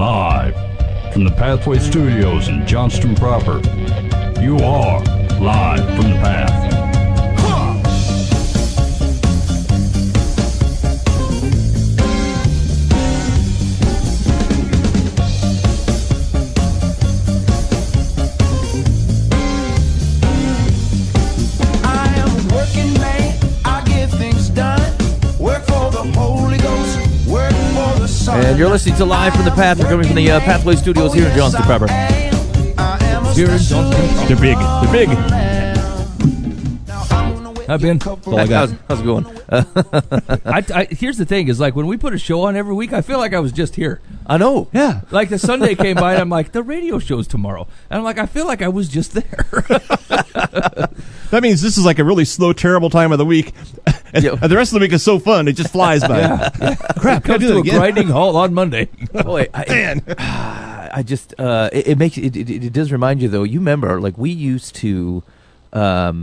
Live from the Pathway Studios in Johnston proper, you are live from the path. And you're listening to Live from the Path. We're coming from the Pathway Studios here in Johnston proper. Here in Johnston. They're big. They're big. Hi, Ben. That's all I got. How's it going? Here's the thing is, like, when we put a show on every week, I feel like I was just here. I know. Yeah. Like, the Sunday came by, and I'm like, the radio show's tomorrow. And I'm like, I feel like I was just there. That means this is like a really slow, terrible time of the week. And the rest of the week is so fun, it just flies by. Yeah. Crap, can I do that again? Grinding halt on Monday. Boy, it does remind you, though. You remember, like, we used to, for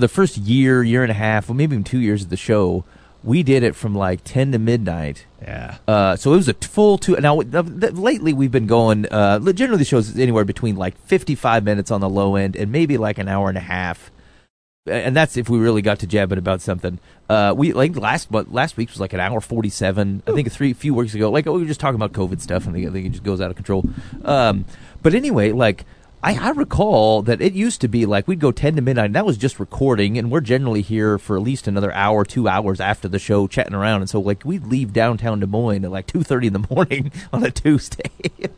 the first year and a half, or maybe even 2 years of the show, we did it from like 10 to midnight. Yeah. So it was a full two. Now, lately we've been going, generally the show's anywhere between like 55 minutes on the low end and maybe like an hour and a half. And that's if we really got to jabbing about something. We like last week was like an hour 47. I think a few weeks ago. Like, we were just talking about COVID stuff, and I think it just goes out of control. But anyway, like I recall that it used to be like we'd go 10 to midnight, and that was just recording, and we're generally here for at least another hour, 2 hours after the show, chatting around. And so like we'd leave downtown Des Moines at like 2:30 in the morning on a Tuesday.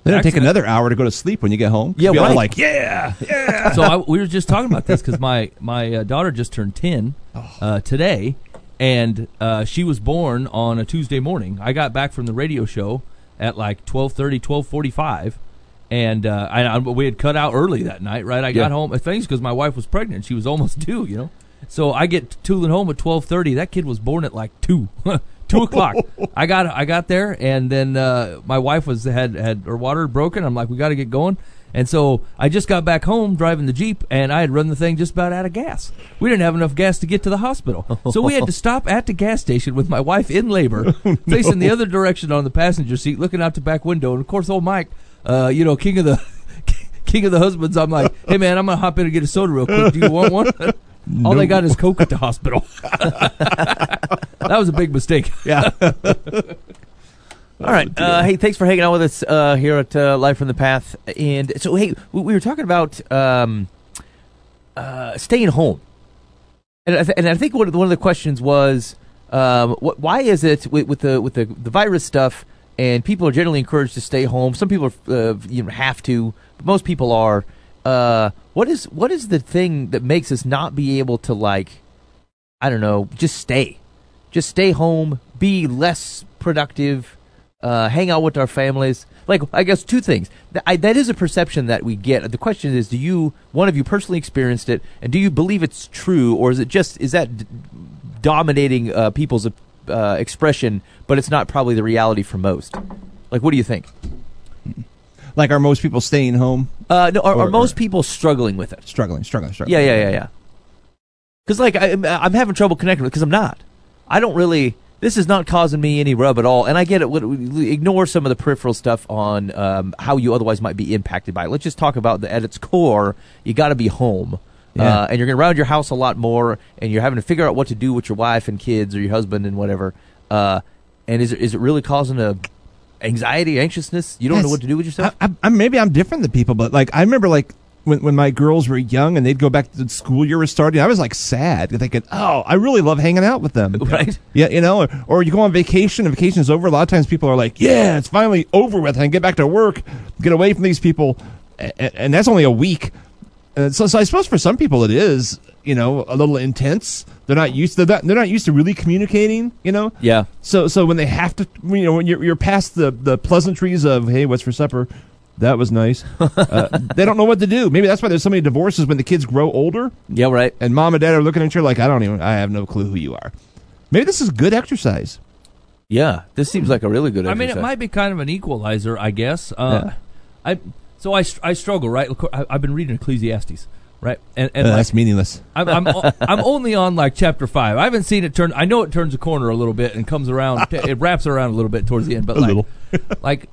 Then it'd take another hour to go to sleep when you get home. Yeah, right. All like, yeah. So we were just talking about this because my daughter just turned 10 today, and she was born on a Tuesday morning. I got back from the radio show at like 12:30, 12:45, and we had cut out early that night, right? I got home. Thanks, because my wife was pregnant. She was almost due, you know. So I get tooling home at 12:30. That kid was born at like 2 o'clock. I got there, and then my wife had her water broken. I'm like, we got to get going. And so I just got back home driving the Jeep, and I had run the thing just about out of gas. We didn't have enough gas to get to the hospital. So we had to stop at the gas station with my wife in labor, facing the other direction on the passenger seat, looking out the back window. And, of course, old Mike, king of the husbands, I'm like, hey, man, I'm going to hop in and get a soda real quick. Do you want one? No. All they got is Coke at the hospital. That was a big mistake. Yeah. All right. Hey, thanks for hanging out with us here at Live from the Path. And so, hey, we were talking about staying home. And I think one of the questions was, why is it with the virus stuff, and people are generally encouraged to stay home. Some people are, have to, but most people are. What is the thing that makes us not be able to, like, I don't know, just stay home, be less productive, hang out with our families? Like, I guess two things. That is a perception that we get. The question is, one of you personally experienced it, and do you believe it's true, or is that dominating people's expression, but it's not probably the reality for most? Like, what do you think? Like, are most people staying home? No, are most people struggling with it? Struggling. Yeah. Because, like, I'm having trouble connecting with it because I'm not. I don't really... This is not causing me any rub at all. And I get it. Ignore some of the peripheral stuff on how you otherwise might be impacted by it. Let's just talk about at its core, you got to be home. Yeah. And you're going to round your house a lot more, and you're having to figure out what to do with your wife and kids or your husband and whatever. And is it really causing a... anxiety, anxiousness? You don't know what to do with yourself? Maybe I'm different than people, but like I remember like when my girls were young and they'd go back to the school year was starting, I was like sad thinking, oh, I really love hanging out with them. Right? Yeah, you know, or you go on vacation and vacation's over. A lot of times people are like, yeah, it's finally over with. I can get back to work, get away from these people. And that's only a week. So I suppose for some people it is, you know, a little intense. They're not used to really communicating, you know? Yeah. So when they have to, you know, when you're past the pleasantries of, hey, what's for supper? That was nice. They don't know what to do. Maybe that's why there's so many divorces when the kids grow older. Yeah, right. And mom and dad are looking at you like, I have no clue who you are. Maybe this is good exercise. Yeah, this seems like a really good exercise. I mean, it might be kind of an equalizer, I guess. So I struggle, right? I've been reading Ecclesiastes. Right, and like, that's meaningless. I'm only on like chapter 5. I haven't seen it turn. I know it turns a corner a little bit and comes around. It wraps around a little bit towards the end, but like, like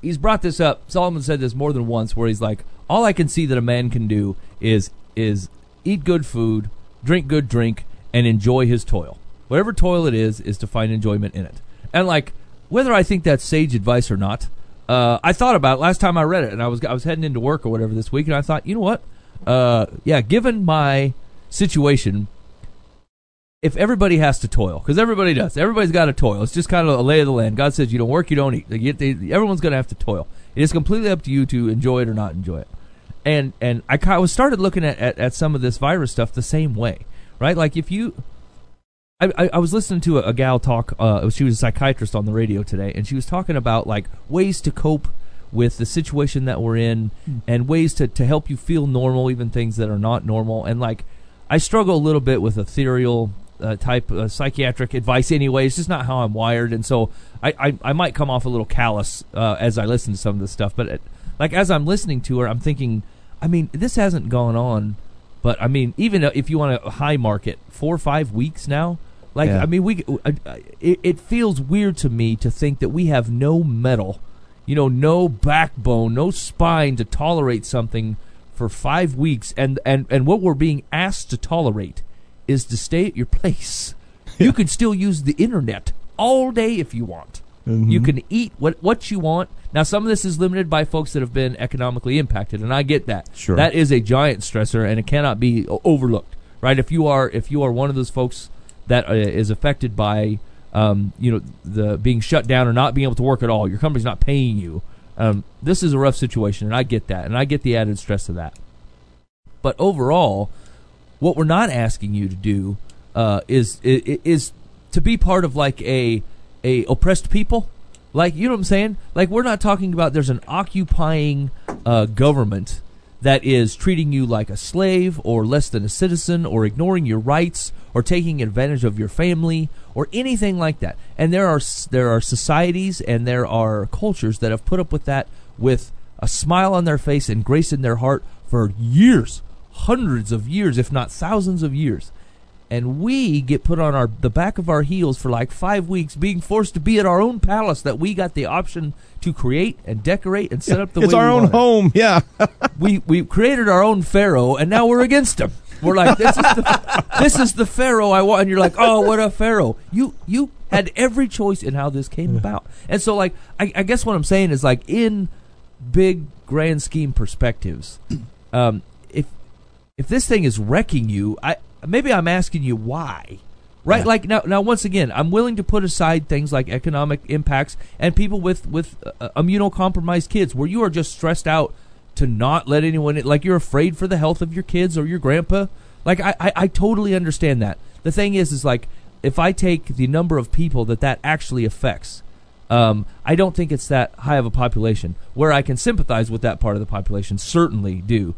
he's brought this up. Solomon said this more than once, where he's like, all I can see that a man can do is eat good food, drink good drink, and enjoy his toil. Whatever toil it is to find enjoyment in it. And like, whether I think that's sage advice or not, I thought about it last time I read it, and I was heading into work or whatever this week, and I thought, you know what? Yeah, given my situation, if everybody has to toil, because everybody does, everybody's got to toil. It's just kind of a lay of the land. God says you don't work, you don't eat. Everyone's going to have to toil. It is completely up to you to enjoy it or not enjoy it. And I was started looking at some of this virus stuff the same way, right? Like if you, I was listening to a gal talk. She was a psychiatrist on the radio today, and she was talking about like ways to cope with the situation that we're in, and ways to help you feel normal, even things that are not normal. And like, I struggle a little bit with ethereal type psychiatric advice anyway. It's just not how I'm wired, and so I might come off a little callous as I listen to some of this stuff. But like as I'm listening to her, I'm thinking, I mean, this hasn't gone on, but I mean, even if you want to high mark it, 4 or 5 weeks now. Like, yeah. I mean, it feels weird to me to think that we have no metal, you know, no backbone, no spine to tolerate something for 5 weeks, and what we're being asked to tolerate is to stay at your place. Yeah. You can still use the internet all day if you want. Mm-hmm. You can eat what you want. Now, some of this is limited by folks that have been economically impacted, and I get that. Sure. That is a giant stressor, and it cannot be overlooked, right? If you are one of those folks that is affected by the being shut down or not being able to work at all, your company's not paying you. This is a rough situation, and I get that, and I get the added stress of that. But overall, what we're not asking you to do is to be part of like a oppressed people, like, you know what I'm saying? Like, we're not talking about there's an occupying government that is treating you like a slave or less than a citizen or ignoring your rights or taking advantage of your family or anything like that. And there are societies and there are cultures that have put up with that with a smile on their face and grace in their heart for years, hundreds of years, if not thousands of years. And we get put on the back of our heels for like 5 weeks, being forced to be at our own palace that we got the option to create and decorate and set up the way we wanted. It's our own home, yeah. We created our own pharaoh, and now we're against him. We're like, this is the pharaoh I want. And you're like, oh, what a pharaoh. You had every choice in how this came about. And so, like, I guess what I'm saying is, like, in big, grand scheme perspectives, if this thing is wrecking you, maybe I'm asking you why, right? Yeah. Like now, once again, I'm willing to put aside things like economic impacts and people with immunocompromised kids where you are just stressed out to not let anyone in, like you're afraid for the health of your kids or your grandpa. Like, I totally understand that. The thing is like, if I take the number of people that actually affects, I don't think it's that high of a population where I can sympathize with that part of the population, certainly do.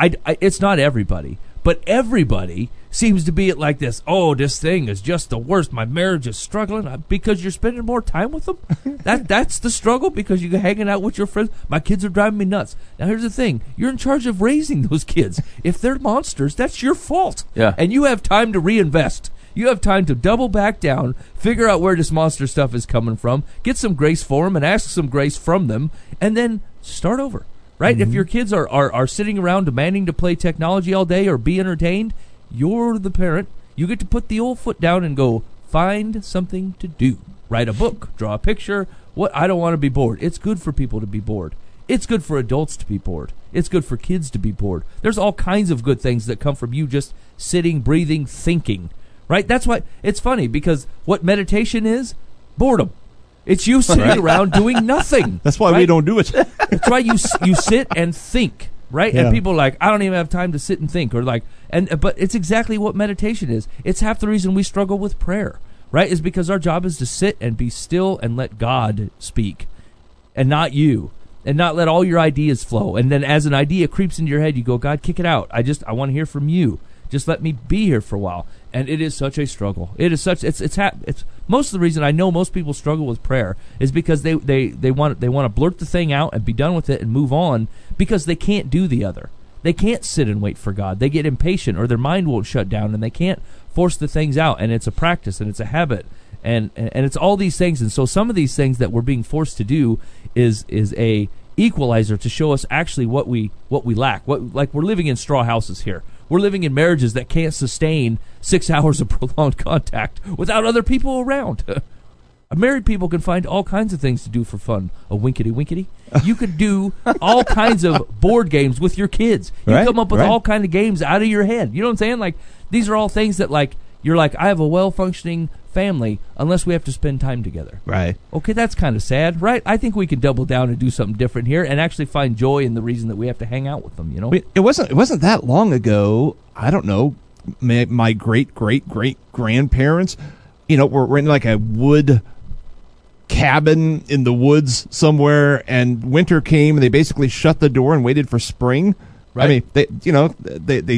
It's not everybody. But everybody seems to be at like this, oh, this thing is just the worst. My marriage is struggling because you're spending more time with them. That's the struggle because you're hanging out with your friends. My kids are driving me nuts. Now, here's the thing. You're in charge of raising those kids. If they're monsters, that's your fault. Yeah. And you have time to reinvest. You have time to double back down, figure out where this monster stuff is coming from, get some grace for them and ask some grace from them, and then start over. Right? Mm-hmm. If your kids are sitting around demanding to play technology all day or be entertained, you're the parent. You get to put the old foot down and go find something to do. Write a book, draw a picture. What? I don't want to be bored. It's good for people to be bored. It's good for adults to be bored. It's good for kids to be bored. There's all kinds of good things that come from you just sitting, breathing, thinking. Right? That's why it's funny because what meditation is? Boredom. It's you sitting around doing nothing. That's why we don't do it. That's why you sit and think, right? Yeah. And people are like, I don't even have time to sit and think, or like, but it's exactly what meditation is. It's half the reason we struggle with prayer, right? Is because our job is to sit and be still and let God speak, and not you, and not let all your ideas flow. And then as an idea creeps into your head, you go, God, kick it out. I want to hear from you. Just let me be here for a while. And it is such a struggle. It is such it's most of the reason I know most people struggle with prayer is because they want to blurt the thing out and be done with it and move on because they can't do the other. They can't sit and wait for God. They get impatient or their mind won't shut down and they can't force the things out. And it's a practice and it's a habit And it's all these things. And so some of these things that we're being forced to do is a equalizer to show us actually what we lack. Like we're living in straw houses here. We're living in marriages that can't sustain 6 hours of prolonged contact without other people around. Married people can find all kinds of things to do for fun. A winkety-winkety. You could do all kinds of board games with your kids. You come up with all kinds of games out of your head. You know what I'm saying? Like, these are all things that, like, you're like, I have a well-functioning family unless we have to spend time together. Right. Okay, that's kind of sad, right? I think we can double down and do something different here and actually find joy in the reason that we have to hang out with them, you know? It wasn't that long ago, I don't know, my great-great-great-grandparents, you know, were in like a wood cabin in the woods somewhere, and winter came and they basically shut the door and waited for spring. Right. I mean, they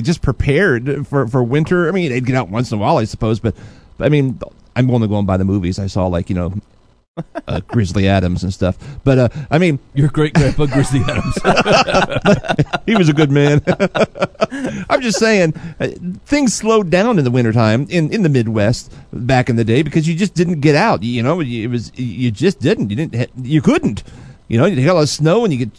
just prepared for winter. I mean, they'd get out once in a while, I suppose, but I mean, I'm only going by the movies I saw, like, you know, Grizzly Adams and stuff. But I mean, your great grandpa Grizzly Adams, he was a good man. I'm just saying, things slowed down in the wintertime in the Midwest back in the day because you just didn't get out. You know, it was you couldn't. You know, you get a lot of snow and you get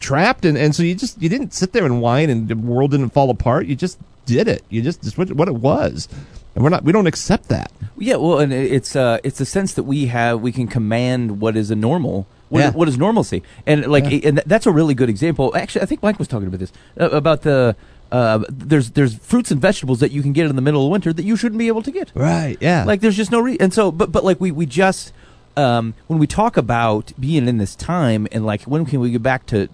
trapped, and so you didn't sit there and whine, and the world didn't fall apart. You just did it. You just what it was. And we don't accept that. Yeah, well, and it's a sense that we can command what is a normal, what is normalcy, and like, and that's a really good example. Actually, I think Mike was talking about this about the there's fruits and vegetables that you can get in the middle of winter that you shouldn't be able to get. Right. Yeah. Like there's just no reason. And so, but like we just when we talk about being in this time and like when can we get back to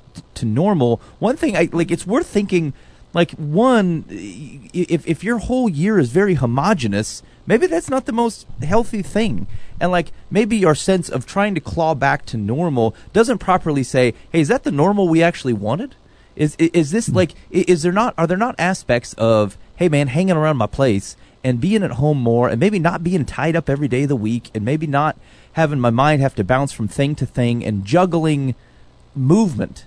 normal, one thing I like it's worth thinking. Like, one, if your whole year is very homogenous, maybe that's not the most healthy thing. And, like, maybe our sense of trying to claw back to normal doesn't properly say, hey, is that the normal we actually wanted? Is this, like, are there not aspects of, hey, man, hanging around my place and being at home more and maybe not being tied up every day of the week and maybe not having my mind have to bounce from thing to thing and juggling movement?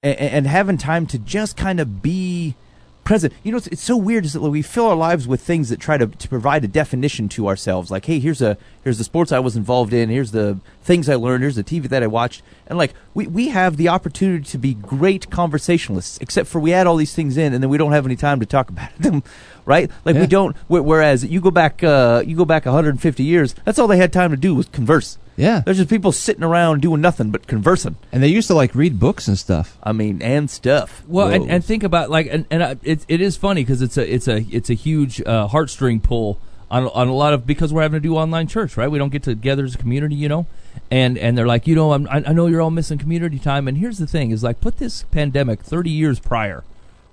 And having time to just kind of be present. You know, it's so weird is that we fill our lives with things that try to provide a definition to ourselves. Like, hey, here's the sports I was involved in. Here's the things I learned. Here's the TV that I watched. And, like, we have the opportunity to be great conversationalists, except for we add all these things in, and then we don't have any time to talk about them, right? Like, we don't, whereas you go back 150 years, that's all they had time to do was converse. Yeah. There's just people sitting around doing nothing but conversing. And they used to, like, read books and stuff. I mean, and stuff. Well, and think about, like, it is funny because it's a huge heartstring pull on a lot of, because we're having to do online church, right? We don't get together as a community, you know? And they're like, you know, I know you're all missing community time. And here's the thing is, like, put this pandemic 30 years prior,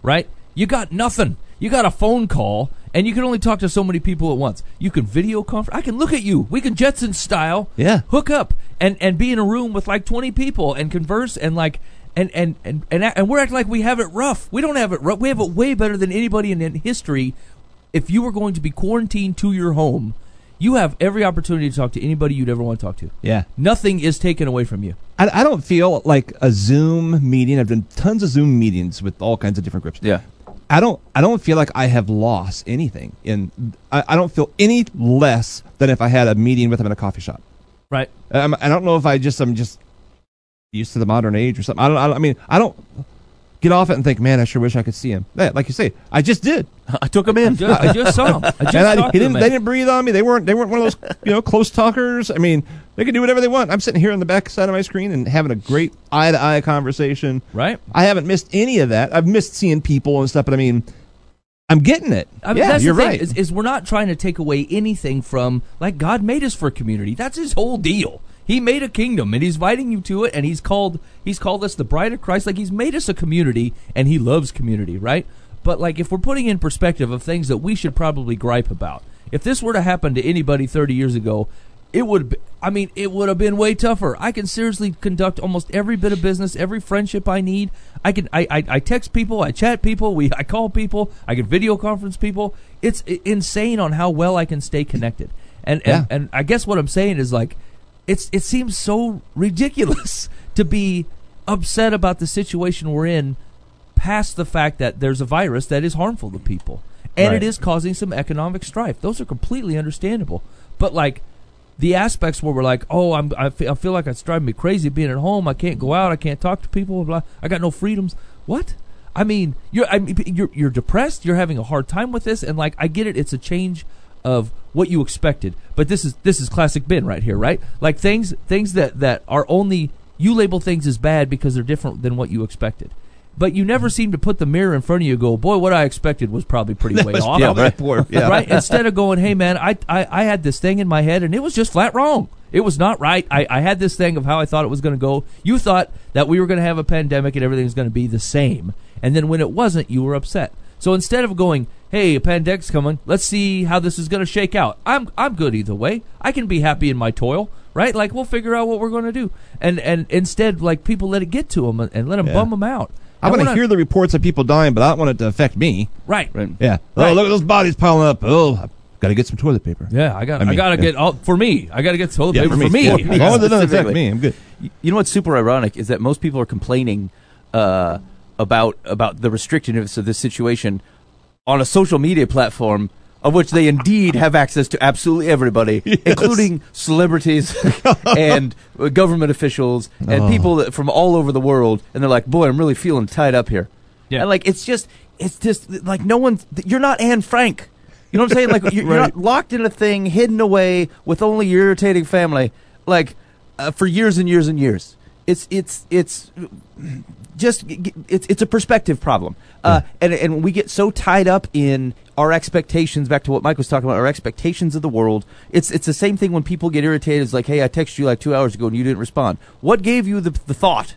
right? You got nothing. You got a phone call, and you can only talk to so many people at once. You can video conference. I can look at you. We can Jetson style hook up and be in a room with like 20 people and converse and like and we're acting like we have it rough. We don't have it rough. We have it way better than anybody in history. If you were going to be quarantined to your home, you have every opportunity to talk to anybody you'd ever want to talk to. Yeah. Nothing is taken away from you. I don't feel like a Zoom meeting. I've done tons of Zoom meetings with all kinds of different groups. Yeah. I don't feel like I have lost anything, and I don't feel any less than if I had a meeting with them in a coffee shop. Right. I don't know if I'm just used to the modern age or something. I don't get off it and think, man, I sure wish I could see him. Like you say, I just did. I took him in. I just saw him. They didn't breathe on me. They weren't one of those close talkers. I mean, they can do whatever they want. I'm sitting here on the back side of my screen and having a great eye-to-eye conversation. Right. I haven't missed any of that. I've missed seeing people and stuff, but I mean, I'm getting it. I mean, yeah, you're right. Is we're not trying to take away anything from, like, God made us for a community. That's his whole deal. He made a kingdom, and he's inviting you to it, and he's called us the bride of Christ. Like, he's made us a community, and he loves community, right? But, like, if we're putting in perspective of things that we should probably gripe about, if this were to happen to anybody 30 years ago, it would have been way tougher. I can seriously conduct almost every bit of business, every friendship I need. I text people, I chat people, I call people, I can video conference people. It's insane on how well I can stay connected. And I guess what I'm saying is, like, it seems so ridiculous to be upset about the situation we're in past the fact that there's a virus that is harmful to people. And it is causing some economic strife. Those are completely understandable. But, like, the aspects where we're like, oh, I feel like it's driving me crazy being at home. I can't go out. I can't talk to people. Blah, I got no freedoms. What? I mean, you're depressed. You're having a hard time with this, and like I get it. It's a change of what you expected, but this is classic Ben right here, right? Like things that are only you label things as bad because they're different than what you expected. But you never seem to put the mirror in front of you and go, boy, what I expected was probably pretty way off. Yeah, right. Poor, yeah. Right? Instead of going, hey, man, I had this thing in my head, and it was just flat wrong. It was not right. I had this thing of how I thought it was going to go. You thought that we were going to have a pandemic and everything was going to be the same. And then when it wasn't, you were upset. So instead of going, hey, a pandemic's coming, let's see how this is going to shake out. I'm good either way. I can be happy in my toil. Right? Like, we'll figure out what we're going to do. And instead, like, people let it get to them and let them bum them out. I want to hear the reports of people dying, but I don't want it to affect me. Right. Yeah. Right. Oh, look at those bodies piling up. Oh, I've got to get some toilet paper. Yeah, I got to get toilet paper for me. As long as it doesn't affect me, I'm good. You know what's super ironic is that most people are complaining about the restrictiveness of this situation on a social media platform of which they indeed have access to absolutely everybody, including celebrities and government officials and people from all over the world. And they're like, boy, I'm really feeling tied up here. Yeah. And like, it's just like no one's, you're not Anne Frank. You know what I'm saying? Like, you're not locked in a thing, hidden away with only your irritating family, like for years and years and years. It's just a perspective problem. And we get so tied up in our expectations, back to what Mike was talking about, our expectations of the world. It's the same thing when people get irritated. It's like, hey, I texted you like 2 hours ago and you didn't respond. What gave you the thought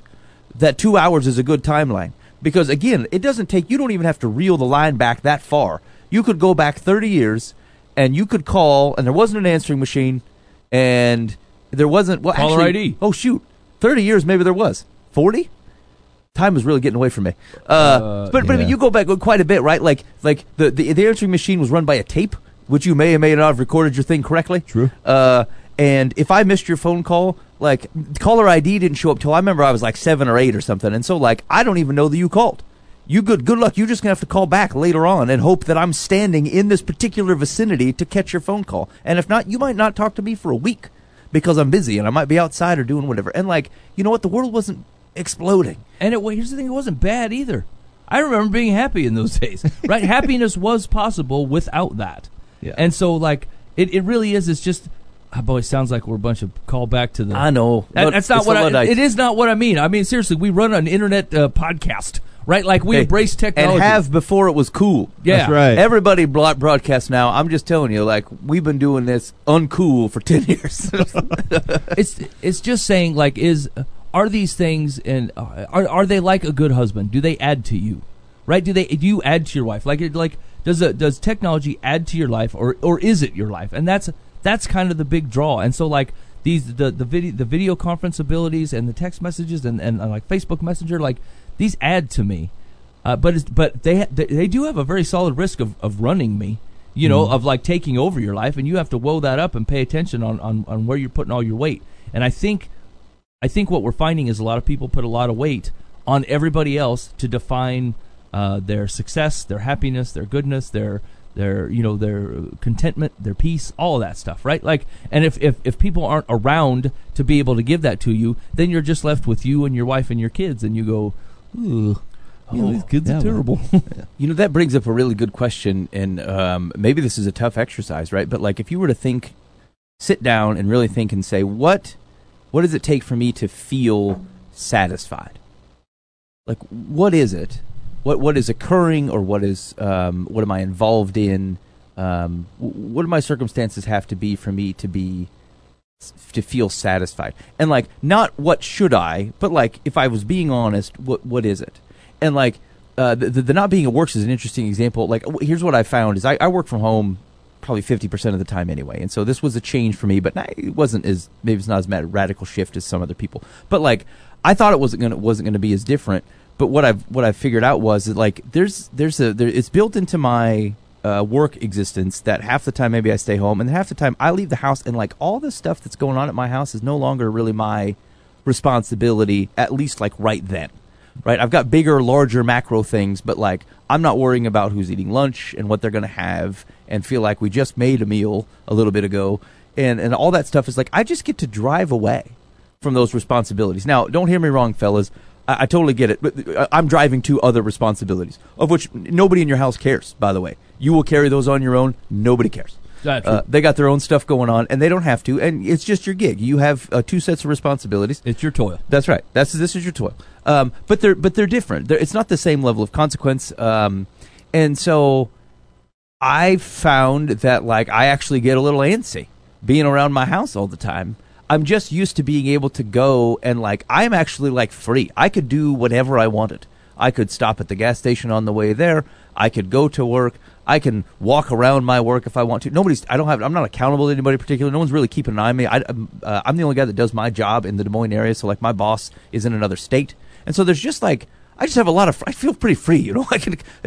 that 2 hours is a good timeline? Because, again, it doesn't take – you don't even have to reel the line back that far. You could go back 30 years and you could call and there wasn't an answering machine and there wasn't well, – caller ID. Oh, shoot. 30 years maybe there was. 40? Time was really getting away from me. But you go back quite a bit, right? Like the answering machine was run by a tape, which you may or may not have recorded your thing correctly. True. And if I missed your phone call, like caller ID didn't show up till I remember I was like 7 or 8 or something. And so like I don't even know that you called. You good luck. You're just gonna have to call back later on and hope that I'm standing in this particular vicinity to catch your phone call. And if not, you might not talk to me for a week because I'm busy and I might be outside or doing whatever. And like, you know what? The world wasn't exploding. And here's the thing, it wasn't bad either. I remember being happy in those days, right? Happiness was possible without that. Yeah. And so, like, it really is. It's just, oh boy, it sounds like we're a bunch of callback to the. I know. That's not what I. It is not what I mean. I mean, seriously, we run an internet podcast, right? Like, we embrace technology. And have before it was cool. Yeah. That's right. Everybody broadcasts now. I'm just telling you, like, we've been doing this uncool for 10 years. It's just saying, like, are these things, and are they like a good husband? Do they add to you, right? Do you add to your wife? Like does technology add to your life, or is it your life? And that's kind of the big draw. And so like these the video conference abilities and the text messages and like Facebook Messenger, like these add to me, but they do have a very solid risk of running me, you know, of like taking over your life, and you have to woe that up and pay attention on where you're putting all your weight. And I think what we're finding is a lot of people put a lot of weight on everybody else to define their success, their happiness, their goodness, their contentment, their peace, all of that stuff, right? Like, and if people aren't around to be able to give that to you, then you're just left with you and your wife and your kids, and you go, ooh. These kids are terrible. You know, that brings up a really good question, and maybe this is a tough exercise, right? But like, if you were to sit down and really think and say, what does it take for me to feel satisfied? Like, what is it? What is occurring, or what is? What am I involved in? What do my circumstances have to be for me to feel satisfied? And like, not what should I, but like, if I was being honest, what is it? And like, the not being at work is an interesting example. Like, here's what I found is I work from home probably 50% of the time anyway. And so this was a change for me, but it wasn't as, maybe it's not as radical shift as some other people. But like, I thought it wasn't going to be as different. But what I've figured out was that like, it's built into my work existence that half the time maybe I stay home and half the time I leave the house, and like all the stuff that's going on at my house is no longer really my responsibility, at least like right then. Right? I've got bigger, larger macro things, but like I'm not worrying about who's eating lunch and what they're going to have, and feel like we just made a meal a little bit ago and all that stuff is like, I just get to drive away from those responsibilities. Now, don't hear me wrong, fellas. I totally get it. But I'm driving to other responsibilities, of which nobody in your house cares, by the way. You will carry those on your own. Nobody cares. They got their own stuff going on, and they don't have to. And it's just your gig. You have two sets of responsibilities. It's your toil. That's right. This is your toil. But they're different. It's not the same level of consequence. And so I found that like I actually get a little antsy being around my house all the time. I'm just used to being able to go and like I'm actually like free. I could do whatever I wanted. I could stop at the gas station on the way there. I could go to work. I can walk around my work if I want to. I'm not accountable to anybody in particular. No one's really keeping an eye on me. I'm the only guy that does my job in the Des Moines area. So like my boss is in another state. And so there's just like, I feel pretty free, you know,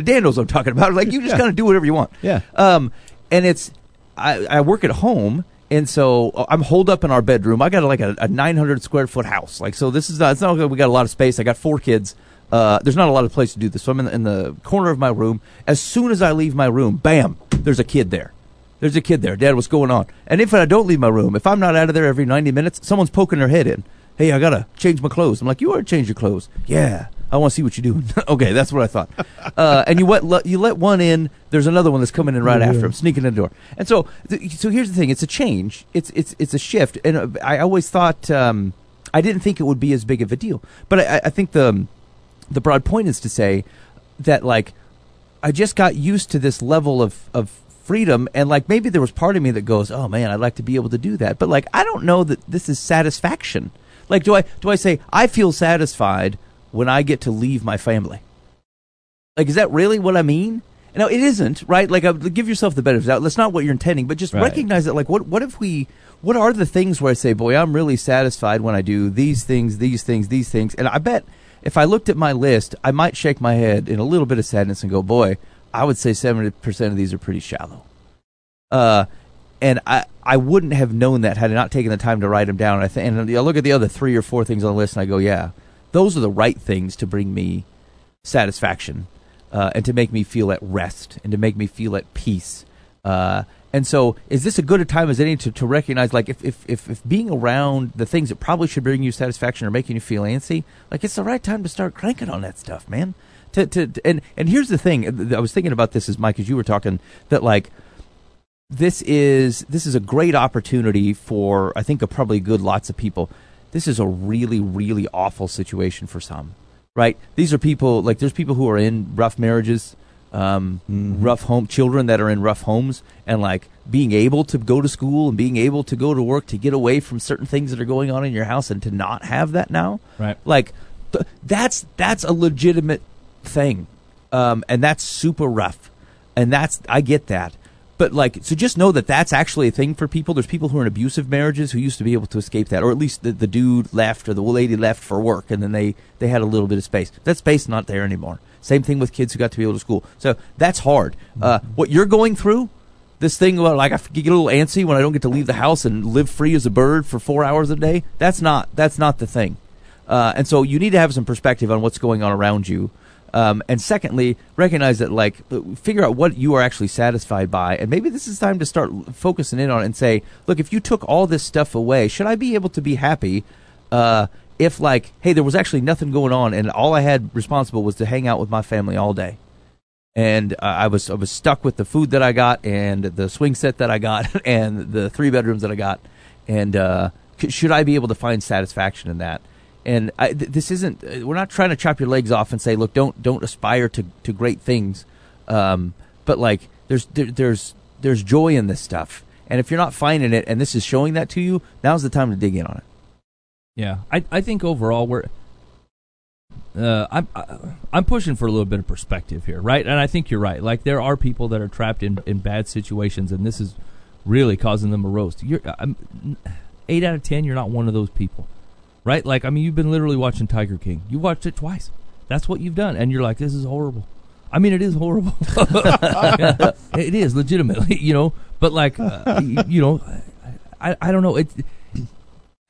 Dan knows what I'm talking about. Like you just kind of do whatever you want. Yeah. And it's, I work at home. And so I'm holed up in our bedroom. I got like a 900 square foot house. Like, so it's not like we got a lot of space. I got four kids. There's not a lot of place to do this. So I'm in the corner of my room. As soon as I leave my room, bam, there's a kid there. Dad, what's going on? And if I don't leave my room, if I'm not out of there every 90 minutes, someone's poking their head in. Hey, I got to change my clothes. I'm like, you ought to change your clothes. Yeah, I want to see what you're doing. Okay, that's what I thought. And you let one in. There's another one that's coming in right after him, sneaking in the door. And so here's the thing. It's a change. It's a shift. And I always thought I didn't think it would be as big of a deal. But I think the broad point is to say that, like, I just got used to this level of freedom, and, like, maybe there was part of me that goes, oh, man, I'd like to be able to do that. But, like, I don't know that this is satisfaction. Like, do I say I feel satisfied when I get to leave my family? Like, is that really what I mean? No, it isn't, right? Like, give yourself the benefit of the doubt. That's not what you're intending, but just recognize that, like, what are the things where I say, boy, I'm really satisfied when I do these things. And I bet if I looked at my list, I might shake my head in a little bit of sadness and go, boy, I would say 70% of these are pretty shallow. And I wouldn't have known that had I not taken the time to write them down. And I look at the other three or four things on the list and I go, yeah, those are the right things to bring me satisfaction and to make me feel at rest and to make me feel at peace. And so is this a good a time as any to recognize, like, if being around the things that probably should bring you satisfaction or making you feel antsy, like, it's the right time to start cranking on that stuff, man. And here's the thing. I was thinking about this, as Mike, as you were talking, that, like, this is a great opportunity for, I think, lots of people. This is a really, really awful situation for some, right? These are people, like, there's people who are in rough marriages, rough home children that are in rough homes, and like being able to go to school and being able to go to work to get away from certain things that are going on in your house and to not have that now, right? Like that's a legitimate thing, and that's super rough, and I get that, but like, so just know that that's actually a thing for people. There's people who are in abusive marriages who used to be able to escape that, or at least the dude left or the lady left for work, and then they had a little bit of space. That space not there anymore. Same thing with kids who got to be able to school. So that's hard. What you're going through, this thing about, like, I get a little antsy when I don't get to leave the house and live free as a bird for 4 hours a day, that's not the thing. And so you need to have some perspective on what's going on around you. And secondly, recognize that, like, figure out what you are actually satisfied by. And maybe this is time to start focusing in on it and say, look, if you took all this stuff away, should I be able to be happy if, like, hey, there was actually nothing going on and all I had responsible was to hang out with my family all day, and I was stuck with the food that I got and the swing set that I got and the three bedrooms that I got, and should I be able to find satisfaction in that? And this isn't, we're not trying to chop your legs off and say, look, don't aspire to great things, but like there's joy in this stuff, and if you're not finding it and this is showing that to you, now's the time to dig in on it. Yeah, I think overall I'm pushing for a little bit of perspective here, right? And I think you're right. Like, there are people that are trapped in bad situations, and this is really causing them a roast. 8 out of 10, you're not one of those people, right? Like, I mean, you've been literally watching Tiger King. You watched it twice. That's what you've done, and you're like, this is horrible. I mean, it is horrible. It is, legitimately, you know. But like, you know, I don't know.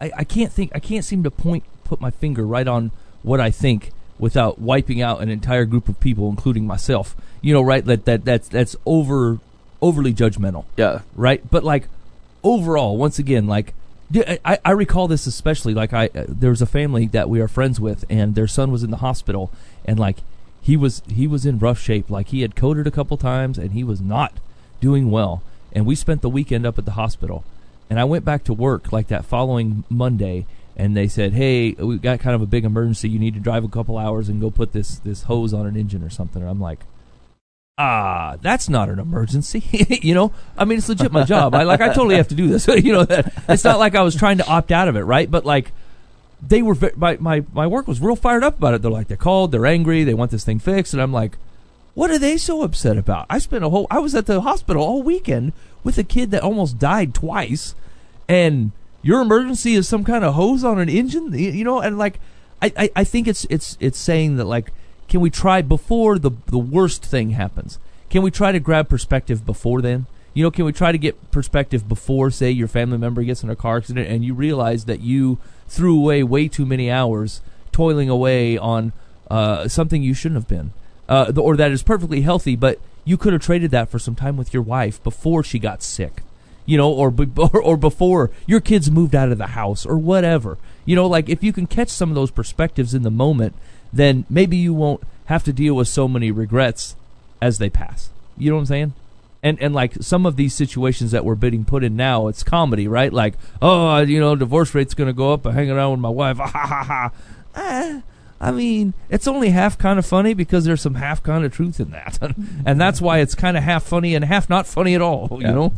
I can't think. I can't seem to put my finger right on what I think without wiping out an entire group of people, including myself. You know, right? That's overly judgmental. Yeah. Right. But like, overall, once again, like, I recall this especially, like, there was a family that we are friends with, and their son was in the hospital, and, like, he was in rough shape. Like, he had coded a couple times, and he was not doing well, and we spent the weekend up at the hospital, and I went back to work, like, that following Monday, and they said, hey, we've got kind of a big emergency, you need to drive a couple hours and go put this hose on an engine or something, and I'm like, that's not an emergency, you know? I mean, it's legit my job. I totally have to do this, you know? It's not like I was trying to opt out of it, right? But, like, they were, my work was real fired up about it. They're like, they're called, they're angry, they want this thing fixed, and I'm like, what are they so upset about? I was at the hospital all weekend with a kid that almost died twice, and your emergency is some kind of hose on an engine, you know? And, like, I think it's saying that, like, can we try before the worst thing happens? Can we try to grab perspective before then? You know, can we try to get perspective before, say, your family member gets in a car accident and you realize that you threw away way too many hours toiling away on something you shouldn't have been, or that is perfectly healthy, but you could have traded that for some time with your wife before she got sick, you know, or before your kids moved out of the house or whatever. You know, like, if you can catch some of those perspectives in the moment, then maybe you won't have to deal with so many regrets as they pass. You know what I'm saying? And like, some of these situations that we're being put in now, it's comedy, right? Like, oh, you know, divorce rate's going to go up. I'm hanging around with my wife. Ha, ha, ha, ha. I mean, it's only half kind of funny because there's some half kind of truth in that. And that's why it's kind of half funny and half not funny at all, you know?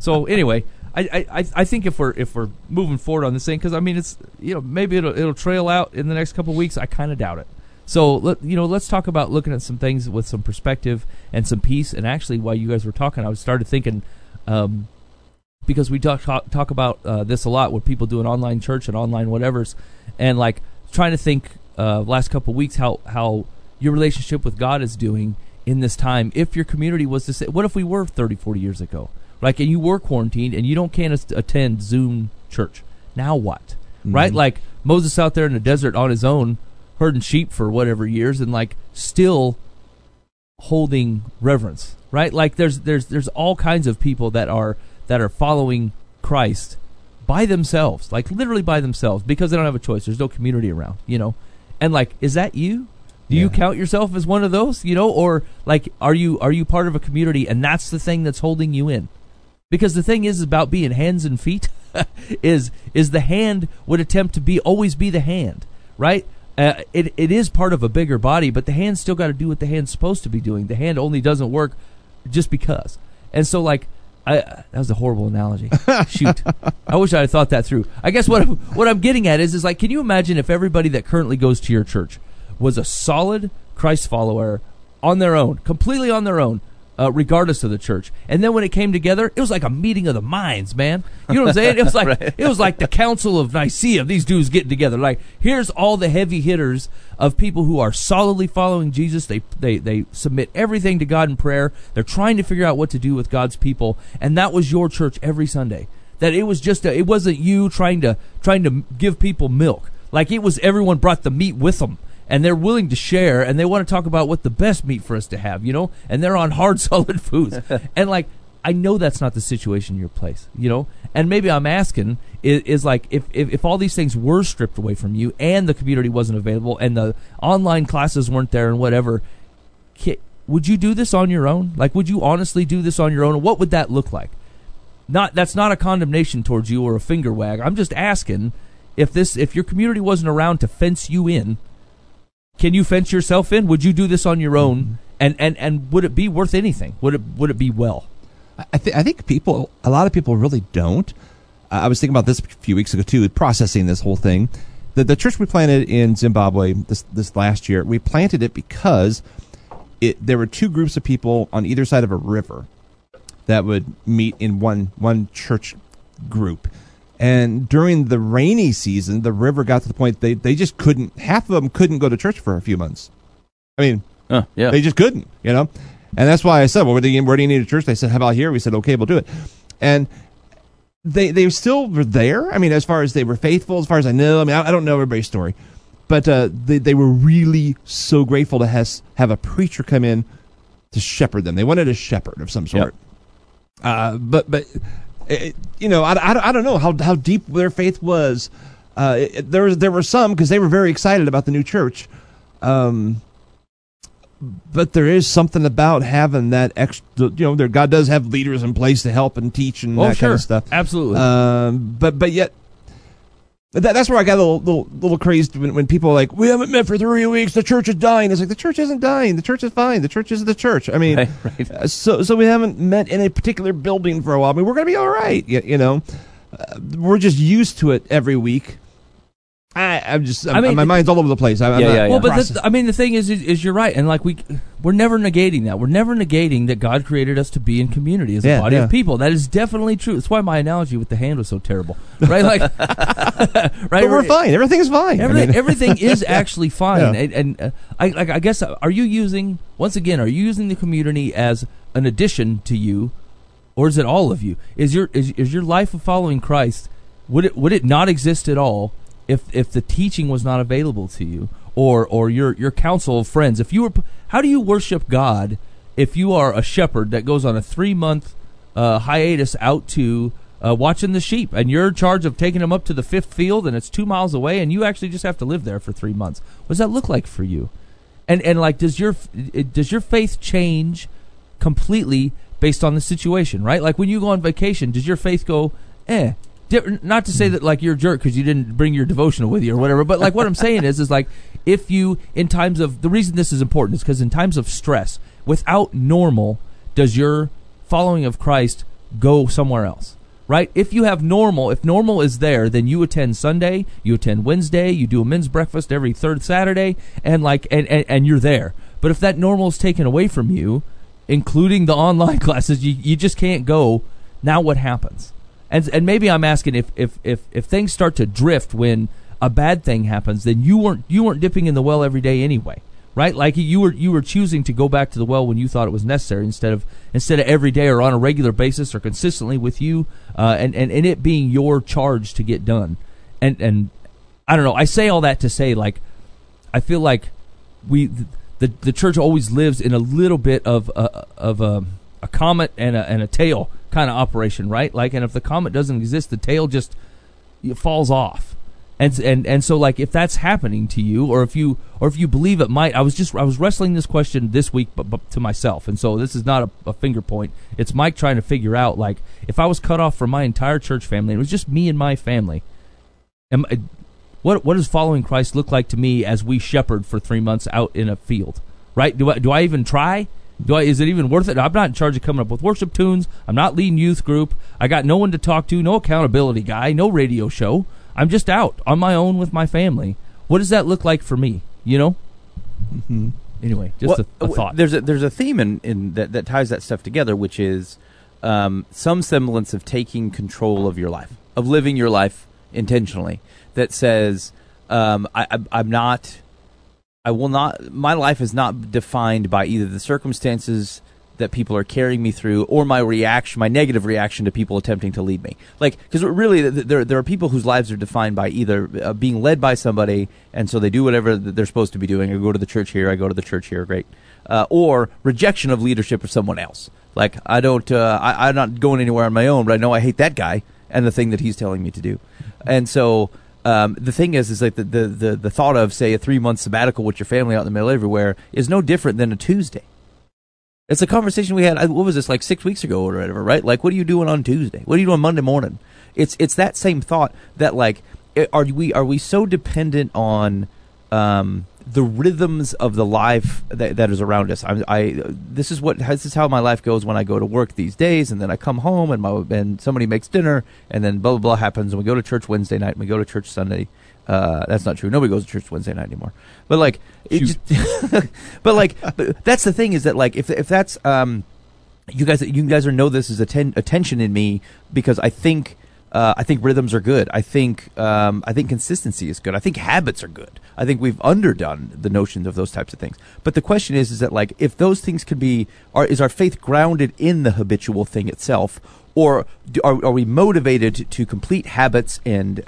So anyway, I think if we're moving forward on this thing, because I mean, it's, you know, maybe it'll trail out in the next couple of weeks. I kind of doubt it. So let's talk about looking at some things with some perspective and some peace. And actually, while you guys were talking, I started thinking, because we talk about this a lot with people doing online church and online whatevers, and like trying to think last couple of weeks how your relationship with God is doing in this time. If your community was to say, what if we were 30, 40 years ago? Like, and you were quarantined, and you can't attend Zoom church. Now what? Mm-hmm. Right? Like, Moses out there in the desert on his own, herding sheep for whatever years, and, like, still holding reverence. Right? Like, there's all kinds of people that are following Christ by themselves. Like, literally by themselves, because they don't have a choice. There's no community around, you know? And, like, is that you? Do you count yourself as one of those, you know? Or, like, are you part of a community, and that's the thing that's holding you in? Because the thing is about being hands and feet is the hand would attempt to always be the hand, right? It is part of a bigger body, but the hand's still got to do what the hand's supposed to be doing. The hand only doesn't work just because. And so, like, that was a horrible analogy. Shoot. I wish I had thought that through. I guess what I'm getting at is like, can you imagine if everybody that currently goes to your church was a solid Christ follower on their own, completely on their own, regardless of the church. And then when it came together, it was like a meeting of the minds, man. You know what I'm saying? It was like right. It was like the Council of Nicaea, these dudes getting together. Like, here's all the heavy hitters of people who are solidly following Jesus. They submit everything to God in prayer. They're trying to figure out what to do with God's people. And that was your church every Sunday. That it was just it wasn't you trying to give people milk. Like, it was everyone brought the meat with them. And they're willing to share, and they want to talk about what the best meat for us to have, you know? And they're on hard, solid foods. And, like, I know that's not the situation in your place, you know? And maybe I'm asking is like, if all these things were stripped away from you and the community wasn't available and the online classes weren't there and whatever, would you do this on your own? Like, would you honestly do this on your own? What would that look like? That's not a condemnation towards you or a finger wag. I'm just asking if your community wasn't around to fence you in, can you fence yourself in? Would you do this on your own? And would it be worth anything? Would it be well? I think a lot of people really don't. I was thinking about this a few weeks ago too, processing this whole thing. The church we planted in Zimbabwe this last year, we planted it because there were two groups of people on either side of a river that would meet in one church group. And during the rainy season, the river got to the point they just couldn't, half of them couldn't go to church for a few months. I mean, they just couldn't, you know? And that's why I said, well, where do you need a church? They said, how about here? We said, okay, we'll do it. And they still were there. I mean, as far as they were faithful, as far as I know, I mean, I don't know everybody's story. But they were really so grateful to have a preacher come in to shepherd them. They wanted a shepherd of some sort. But I don't know how deep their faith was. There were some, because they were very excited about the new church. But there is something about having that extra, God does have leaders in place to help and teach and kind of stuff. Absolutely. But yet, that's where I got a little crazed when people are like, we haven't met for 3 weeks. The church is dying. It's like, the church isn't dying. The church is fine. The church is the church. I mean, right. So we haven't met in a particular building for a while. I mean, we're going to be all right. We're just used to it every week. My mind's all over the place. The thing is you're right, and we're never negating that. We're never negating that God created us to be in community as a body of people. That is definitely true. That's why my analogy with the hand was so terrible, right? Right? But we're fine. Everything's fine. Everything is actually fine. Yeah. And I guess, are you using the community as an addition to you, or is it all of you? Is your life of following Christ, would it not exist at all if the teaching was not available to you, or your council of friends? How do you worship God if you are a shepherd that goes on a 3-month hiatus out to watching the sheep, and you're in charge of taking them up to the 5th field, and it's 2 miles away, and you actually just have to live there for 3 months? What does that look like for you? And does your faith change completely based on the situation, right? Like when you go on vacation, does your faith go, Not to say that you're a jerk because you didn't bring your devotional with you or whatever, but what I'm saying is if you, in times of, the reason this is important is because in times of stress, without normal, does your following of Christ go somewhere else, right? If you have normal, if normal is there, then you attend Sunday, you attend Wednesday, you do a men's breakfast every third Saturday, and you're there. But if that normal is taken away from you, including the online classes, you just can't go. Now what happens? And maybe I'm asking if things start to drift when a bad thing happens, then you weren't dipping in the well every day anyway, right? Like you were choosing to go back to the well when you thought it was necessary instead of every day or on a regular basis or consistently with you, and it being your charge to get done. And I don't know. I say all that to say I feel like the church always lives in a little bit of a comet and a tail kind of operation, right? And if the comet doesn't exist, the tail just falls off, and so if that's happening to you, or if you believe it might, I was wrestling this question this week but to myself, and so this is not a finger point. It's Mike trying to figure out if I was cut off from my entire church family, and it was just me and my family. What does following Christ look like to me as we shepherd for 3 months out in a field, right? Do I even try? Is it even worth it? I'm not in charge of coming up with worship tunes. I'm not leading youth group. I got no one to talk to, no accountability guy, no radio show. I'm just out on my own with my family. What does that look like for me? Mm-hmm. Anyway, just a thought. There's a theme in that ties that stuff together, which is some semblance of taking control of your life, of living your life intentionally. That says, I'm not. I will not. My life is not defined by either the circumstances that people are carrying me through, or my negative reaction to people attempting to lead me. Because really, there are people whose lives are defined by either being led by somebody, and so they do whatever they're supposed to be doing. I go to the church here. I go to the church here. Great. Or rejection of leadership of someone else. I'm not going anywhere on my own, but I know I hate that guy and the thing that he's telling me to do, and so. The thing is the thought of, say, a 3-month sabbatical with your family out in the middle of everywhere is no different than a Tuesday. It's a conversation we had, 6 weeks ago or whatever, right? What are you doing on Tuesday? What are you doing Monday morning? It's that same thought that, are we so dependent on the rhythms of the life that is around us? This is how my life goes when I go to work these days, and then I come home, and somebody makes dinner, and then blah blah blah happens, and we go to church Wednesday night, and we go to church Sunday. That's not true. Nobody goes to church Wednesday night anymore. But but that's the thing is that if that's you guys know this is a tension in me, because I think rhythms are good. I think consistency is good. I think habits are good. I think we've underdone the notions of those types of things. But the question is that if those things could be, is our faith grounded in the habitual thing itself, or are we motivated to complete habits and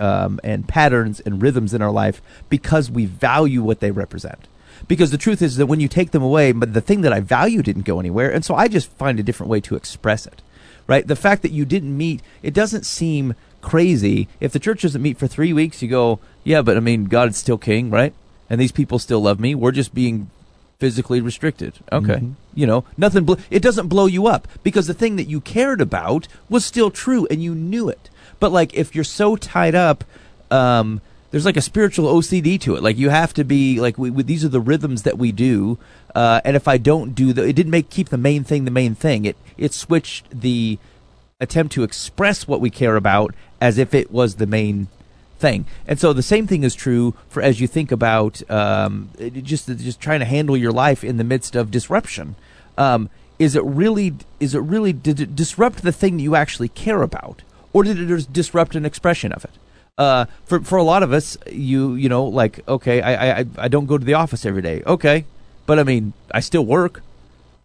patterns and rhythms in our life because we value what they represent? Because the truth is that when you take them away, but the thing that I value didn't go anywhere, and so I just find a different way to express it. right? The fact that you didn't meet, it doesn't seem crazy. If the church doesn't meet for 3 weeks, you go, yeah, but I mean, God's still king, right? And these people still love me. We're just being physically restricted. Okay. Mm-hmm. You know, nothing, it doesn't blow you up because the thing that you cared about was still true and you knew it. But like, if you're so tied up, there's like a spiritual OCD to it. Like you have to be like, these are the rhythms that we do. And if I don't do the, it didn't keep the main thing the main thing. It switched the attempt to express what we care about as if it was the main thing. And so the same thing is true for as you think about just trying to handle your life in the midst of disruption. Is it really did it disrupt the thing that you actually care about, or did it just disrupt an expression of it? For a lot of us, you know, like, okay, I don't go to the office every day. Okay. But I mean, I still work.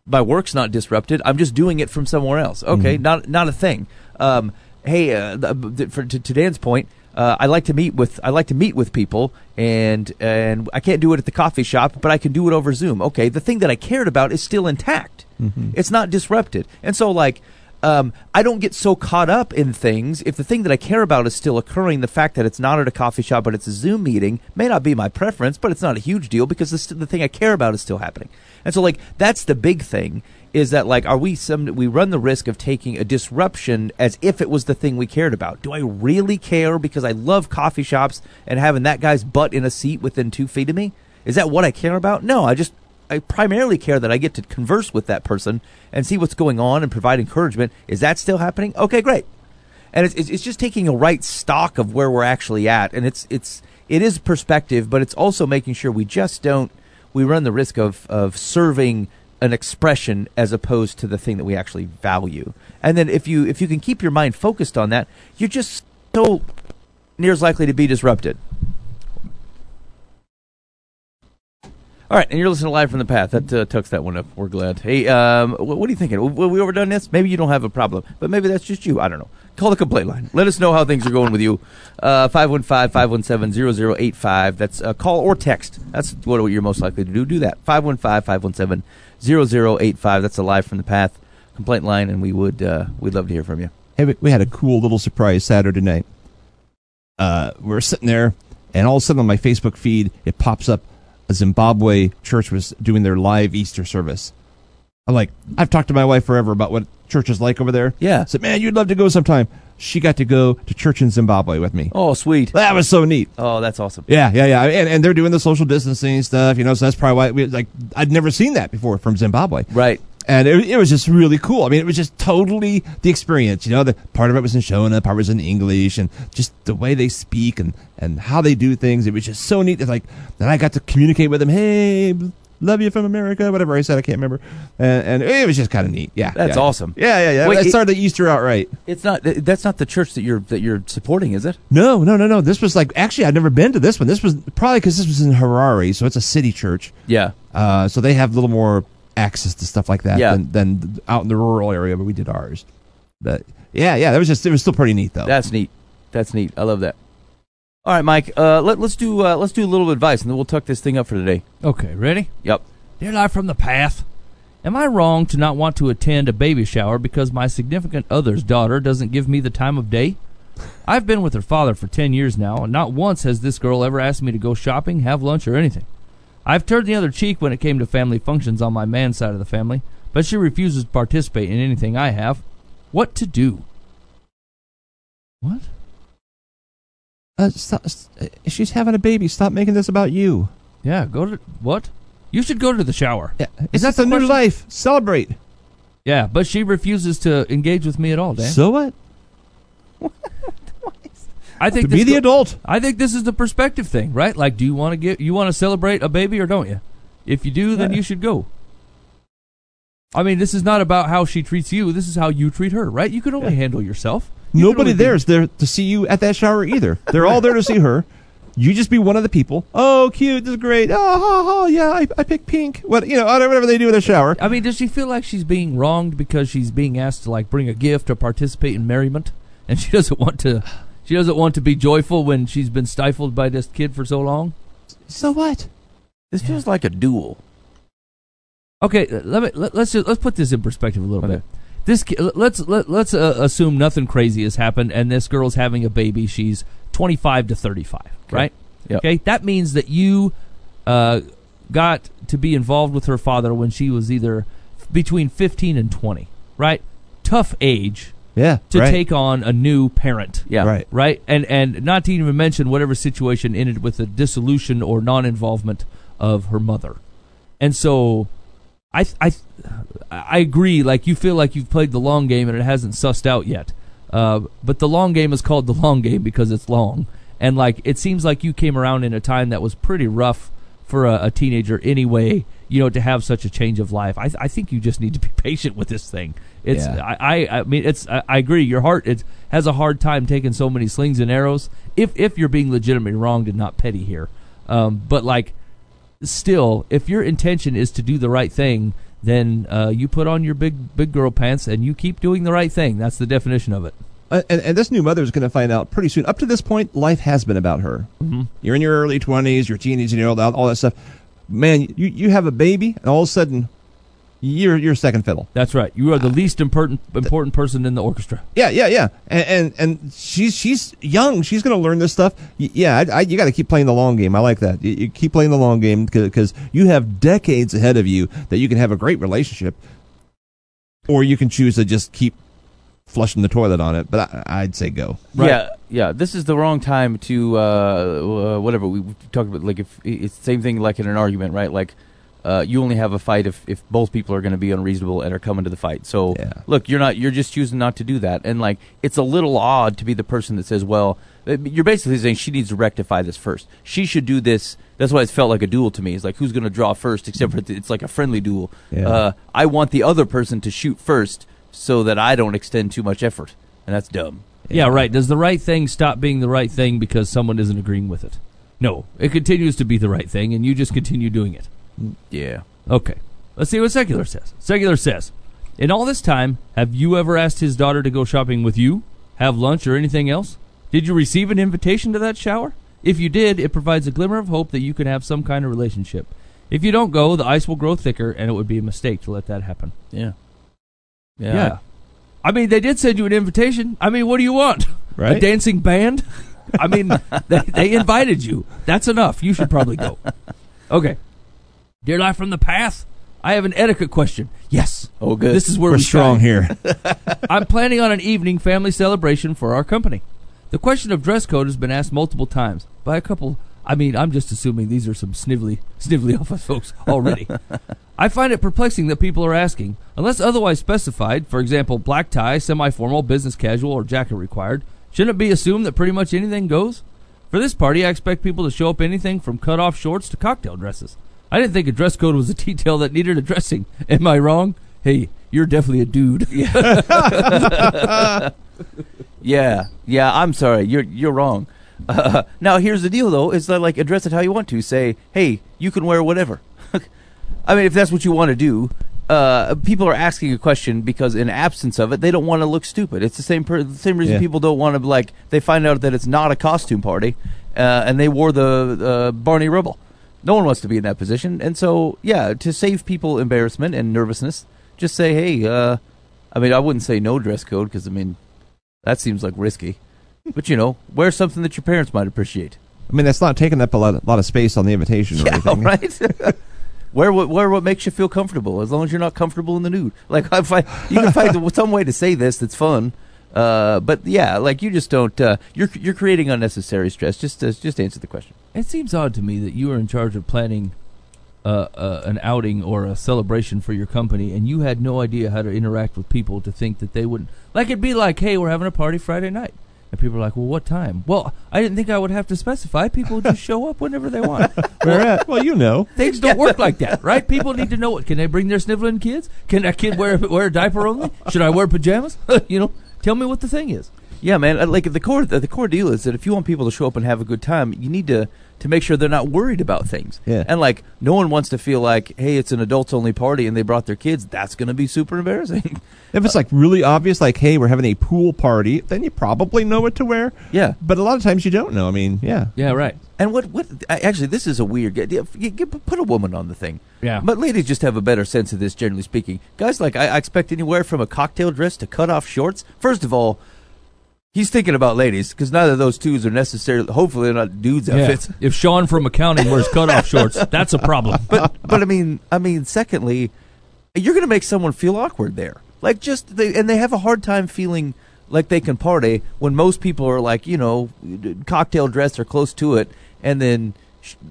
My work's not disrupted. I'm just doing it from somewhere else. Okay. Mm-hmm. Not a thing. Hey, to Dan's point, I like to meet with people and I can't do it at the coffee shop, but I can do it over Zoom. Okay. The thing that I cared about is still intact. Mm-hmm. It's not disrupted. And so like, I don't get so caught up in things. If the thing that I care about is still occurring, the fact that it's not at a coffee shop but it's a Zoom meeting may not be my preference, but it's not a huge deal because the thing I care about is still happening. And so, like, that's the big thing is that, like, we run the risk of taking a disruption as if it was the thing we cared about. Do I really care because I love coffee shops and having that guy's butt in a seat within 2 feet of me? Is that what I care about? No, I primarily care that I get to converse with that person and see what's going on and provide encouragement. Is that still happening? Okay, great. And it's just taking a right stock of where we're actually at, and it is perspective, but it's also making sure we just don't run the risk of serving an expression as opposed to the thing that we actually value. And then if you can keep your mind focused on that, you're just so near as likely to be disrupted. All right, and you're listening to Live from the Path. That tucks that one up. We're glad. Hey, what are you thinking? We overdone this? Maybe you don't have a problem, but maybe that's just you. I don't know. Call the complaint line. Let us know how things are going with you. 515-517-0085. That's a call or text. That's what you're most likely to do. Do that. 515-517-0085. That's a Live from the Path complaint line, and we'd love to hear from you. Hey, we had a cool little surprise Saturday night. We were sitting there, and all of a sudden on my Facebook feed, it pops up. A Zimbabwe church was doing their live Easter service. I'm like, I've talked to my wife forever about what church is like over there. Yeah. I said, man, you'd love to go sometime. She got to go to church in Zimbabwe with me. Oh, sweet. That was so neat. Oh, that's awesome. Yeah. And they're doing the social distancing stuff, you know, so that's probably why I'd never seen that before from Zimbabwe. Right. And it was just really cool. I mean, it was just totally the experience. You know, part of it was in Shona, part was in English, and just the way they speak and how they do things. It was just so neat. It's like, and I got to communicate with them. Hey, love you from America, whatever I said. I can't remember. And it was just kind of neat. Yeah, that's awesome. Yeah. Wait, I started Easter out right. That's not the church that you're supporting, is it? No. This was like actually I'd never been to this one. This was probably because this was in Harare, so it's a city church. Yeah. So they have a little more access to stuff like that than out in the rural area, but we did ours. But yeah, it was still pretty neat though. That's neat. I love that. All right, Mike. Let's do a little advice, and then we'll tuck this thing up for today. Okay, ready? Yep. Dear Life from the Path, am I wrong to not want to attend a baby shower because my significant other's daughter doesn't give me the time of day? I've been with her father for 10 years now, and not once has this girl ever asked me to go shopping, have lunch, or anything. I've turned the other cheek when it came to family functions on my man's side of the family, but she refuses to participate in anything I have. What to do? What? Stop, she's having a baby. Stop making this about you. Yeah, go to... What? You should go to the shower. Yeah. Is that the new life? Celebrate. Yeah, but she refuses to engage with me at all, Dan. So what? I think to be the adult. I think this is the perspective thing, right? Like, do you want to celebrate a baby or don't you? If you do, then you should go. I mean, this is not about how she treats you. This is how you treat her, right? You can only handle yourself. Nobody there is there to see you at that shower either. They're all there to see her. You just be one of the people. Oh, cute. This is great. Oh, yeah, I pick pink. What, you know, whatever they do in the shower. I mean, does she feel like she's being wronged because she's being asked to, like, bring a gift or participate in merriment? And she doesn't want to... She doesn't want to be joyful when she's been stifled by this kid for so long. So what? This feels like a duel. Okay, let's put this in perspective a little bit. this let's assume nothing crazy has happened, and this girl's having a baby. She's 25 to 35, okay. Right? Yep. Okay, that means that you got to be involved with her father when she was either between 15 and 20, right? Tough age. Yeah, to right. take on a new parent. Yeah, right. Right, and not to even mention whatever situation ended with the dissolution or non-involvement of her mother. And so, I agree. Like, you feel like you've played the long game and it hasn't sussed out yet. But the long game is called the long game because it's long. And like, it seems like you came around in a time that was pretty rough for a teenager anyway. You know, to have such a change of life, I think you just need to be patient with this thing. It's yeah. I mean, it's I agree. Your heart has a hard time taking so many slings and arrows. If you're being legitimately wronged and not petty here, but like, still, if your intention is to do the right thing, then you put on your big girl pants and you keep doing the right thing. That's the definition of it. And this new mother is going to find out pretty soon. Up to this point, life has been about her. Mm-hmm. You're in your early 20s, you're teenage, you know, all that stuff. Man, you have a baby, and all of a sudden, you're second fiddle. That's right. You are the least important person in the orchestra. Yeah. And she's young. She's going to learn this stuff. You got to keep playing the long game. I like that. You keep playing the long game because you have decades ahead of you that you can have a great relationship, or you can choose to just keep flushing the toilet on it. But I'd say go. Right? Yeah. This is the wrong time to whatever we talked about. Like, if it's the same thing, like in an argument, right? Like, you only have a fight if both people are going to be unreasonable and are coming to the fight. So Look, you're just choosing not to do that. And like, it's a little odd to be the person that says, well, you're basically saying she needs to rectify this first. She should do this. That's why it felt like a duel to me. It's like, who's going to draw first? Except for it's like a friendly duel. Yeah. I want the other person to shoot first, so that I don't extend too much effort. And that's dumb. Yeah, right. Does the right thing stop being the right thing because someone isn't agreeing with it? No. It continues to be the right thing, and you just continue doing it. Yeah. Okay. Let's see what Secular says. Secular says, in all this time, have you ever asked his daughter to go shopping with you, have lunch, or anything else? Did you receive an invitation to that shower? If you did, it provides a glimmer of hope that you can have some kind of relationship. If you don't go, the ice will grow thicker, and it would be a mistake to let that happen. Yeah. Yeah. I mean, they did send you an invitation. I mean, what do you want? Right? A dancing band? I mean, they invited you. That's enough. You should probably go. Okay. Dear Life from the Path, I have an etiquette question. Yes. Oh, good. This is where we're strong here. I'm planning on an evening family celebration for our company. The question of dress code has been asked multiple times by a couple. I mean, I'm just assuming these are some snivelly office folks already. I find it perplexing that people are asking, unless otherwise specified, for example, black tie, semi-formal, business casual, or jacket required, shouldn't it be assumed that pretty much anything goes? For this party, I expect people to show up anything from cut-off shorts to cocktail dresses. I didn't think a dress code was a detail that needed addressing. Am I wrong? Hey, you're definitely a dude. Yeah, I'm sorry. You're wrong. Now, here's the deal, though, is that, like, address it how you want to. Say, hey, you can wear whatever. I mean, if that's what you want to do, people are asking a question because in absence of it, they don't want to look stupid. It's the same reason people don't want to, like, they find out that it's not a costume party, and they wore the Barney Rubble. No one wants to be in that position. And so, yeah, to save people embarrassment and nervousness, just say, hey, I mean, I wouldn't say no dress code because, I mean, that seems, like, risky. But, you know, wear something that your parents might appreciate. I mean, that's not taking up a lot of space on the invitation or anything. Right? Wear what makes you feel comfortable, as long as you're not comfortable in the nude. Like, you can find some way to say this that's fun. But, yeah, like, you just don't you're creating unnecessary stress. Just answer the question. It seems odd to me that you are in charge of planning an outing or a celebration for your company, and you had no idea how to interact with people to think that they wouldn't. Like, it'd be like, hey, we're having a party Friday night. And people are like, well, what time? Well, I didn't think I would have to specify. People just show up whenever they want. Well, you know. Things don't work like that, right? People need to know it. Can they bring their sniveling kids? Can that kid wear a diaper only? Should I wear pajamas? You know, tell me what the thing is. Yeah, man. Like the core deal is that if you want people to show up and have a good time, you need to make sure they're not worried about things. Yeah. And like no one wants to feel like, hey, it's an adults only party and they brought their kids. That's going to be super embarrassing. If it's like really obvious, like, hey, we're having a pool party, then you probably know what to wear. Yeah. But a lot of times you don't know. I mean, yeah. Yeah, right. And what actually, this is a weird, put a woman on the thing. Yeah. But ladies just have a better sense of this, generally speaking. Guys, like, I expect anywhere from a cocktail dress to cut off shorts. First of all, he's thinking about ladies, because neither of those twos are necessarily, hopefully they're not dudes' outfits. Yeah. If Sean from accounting wears cutoff shorts, that's a problem. But I mean, secondly, you're going to make someone feel awkward there. Like, they have a hard time feeling like they can party when most people are like, you know, cocktail dress or close to it, and then,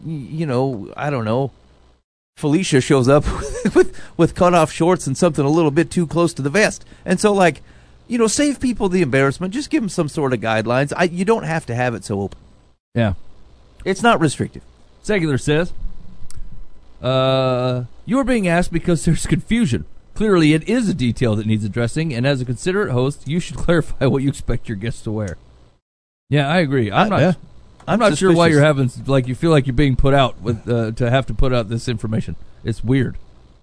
you know, I don't know, Felicia shows up with cutoff shorts and something a little bit too close to the vest. And so, like, you know, save people the embarrassment. Just give them some sort of guidelines. You don't have to have it so open. Yeah. It's not restrictive. Secular says, you are being asked because there's confusion. Clearly, it is a detail that needs addressing, and as a considerate host, you should clarify what you expect your guests to wear. Yeah, I agree. I'm not sure why you're having, like, you feel like you're being put out with to have to put out this information. It's weird.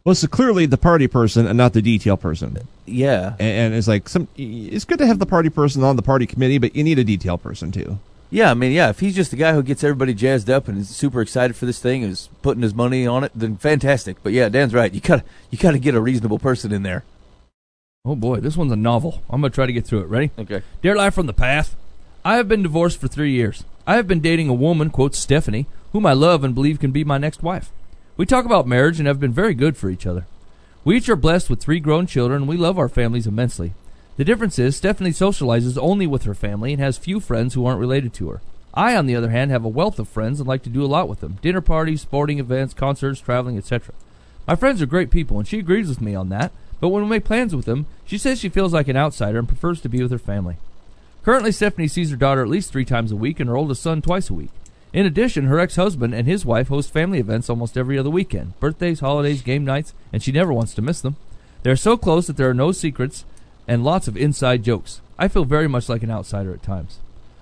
Well, so clearly the party person and not the detail person. Yeah. And it's like, it's good to have the party person on the party committee, but you need a detail person too. Yeah, I mean, yeah, if he's just the guy who gets everybody jazzed up and is super excited for this thing and is putting his money on it, then fantastic. But yeah, Dan's right. You gotta get a reasonable person in there. Oh boy, this one's a novel. I'm going to try to get through it. Ready? Okay. Dear Life from the Path, I have been divorced for 3 years. I have been dating a woman, quote Stephanie, whom I love and believe can be my next wife. We talk about marriage and have been very good for each other. We each are blessed with 3 grown children, and we love our families immensely. The difference is Stephanie socializes only with her family and has few friends who aren't related to her. I, on the other hand, have a wealth of friends and like to do a lot with them. Dinner parties, sporting events, concerts, traveling, etc. My friends are great people, and she agrees with me on that, but when we make plans with them, she says she feels like an outsider and prefers to be with her family. Currently, Stephanie sees her daughter at least 3 times a week and her oldest son twice a week. In addition, her ex-husband and his wife host family events almost every other weekend, birthdays, holidays, game nights, and she never wants to miss them. They are so close that there are no secrets and lots of inside jokes. I feel very much like an outsider at times.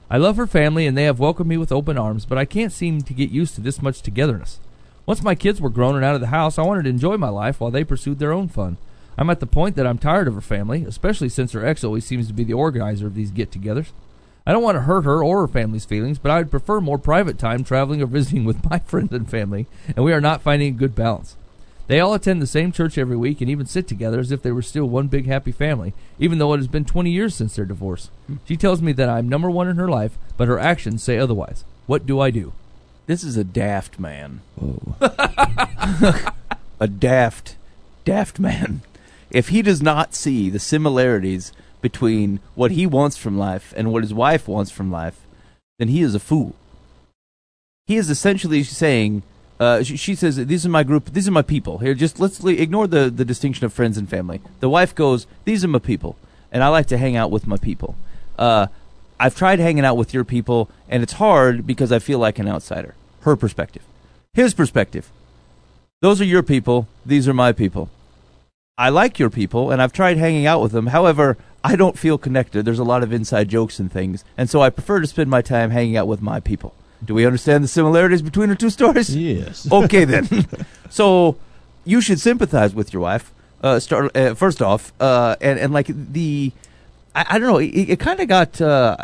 I love her family, and they have welcomed me with open arms, but I can't seem to get used to this much togetherness. Once my kids were grown and out of the house, I wanted to enjoy my life while they pursued their own fun. I'm at the point that I'm tired of her family, especially since her ex always seems to be the organizer of these get-togethers. I don't want to hurt her or her family's feelings, but I would prefer more private time traveling or visiting with my friends and family, and we are not finding a good balance. They all attend the same church every week and even sit together as if they were still one big happy family, even though it has been 20 years since their divorce. She tells me that I'm number one in her life, but her actions say otherwise. What do I do? This is a daft man. Oh. A daft man. If he does not see the similarities between what he wants from life and what his wife wants from life, then he is a fool. He is essentially saying, she says, these are my group, these are my people. Here, just let's ignore the distinction of friends and family. The wife goes, these are my people, and I like to hang out with my people. I've tried hanging out with your people, and it's hard because I feel like an outsider. Her perspective. His perspective. Those are your people, these are my people. I like your people, and I've tried hanging out with them. However, I don't feel connected. There's a lot of inside jokes and things, and so I prefer to spend my time hanging out with my people. Do we understand the similarities between the two stories? Yes. Okay, then. So you should sympathize with your wife, first off, and like I don't know, it kind of got,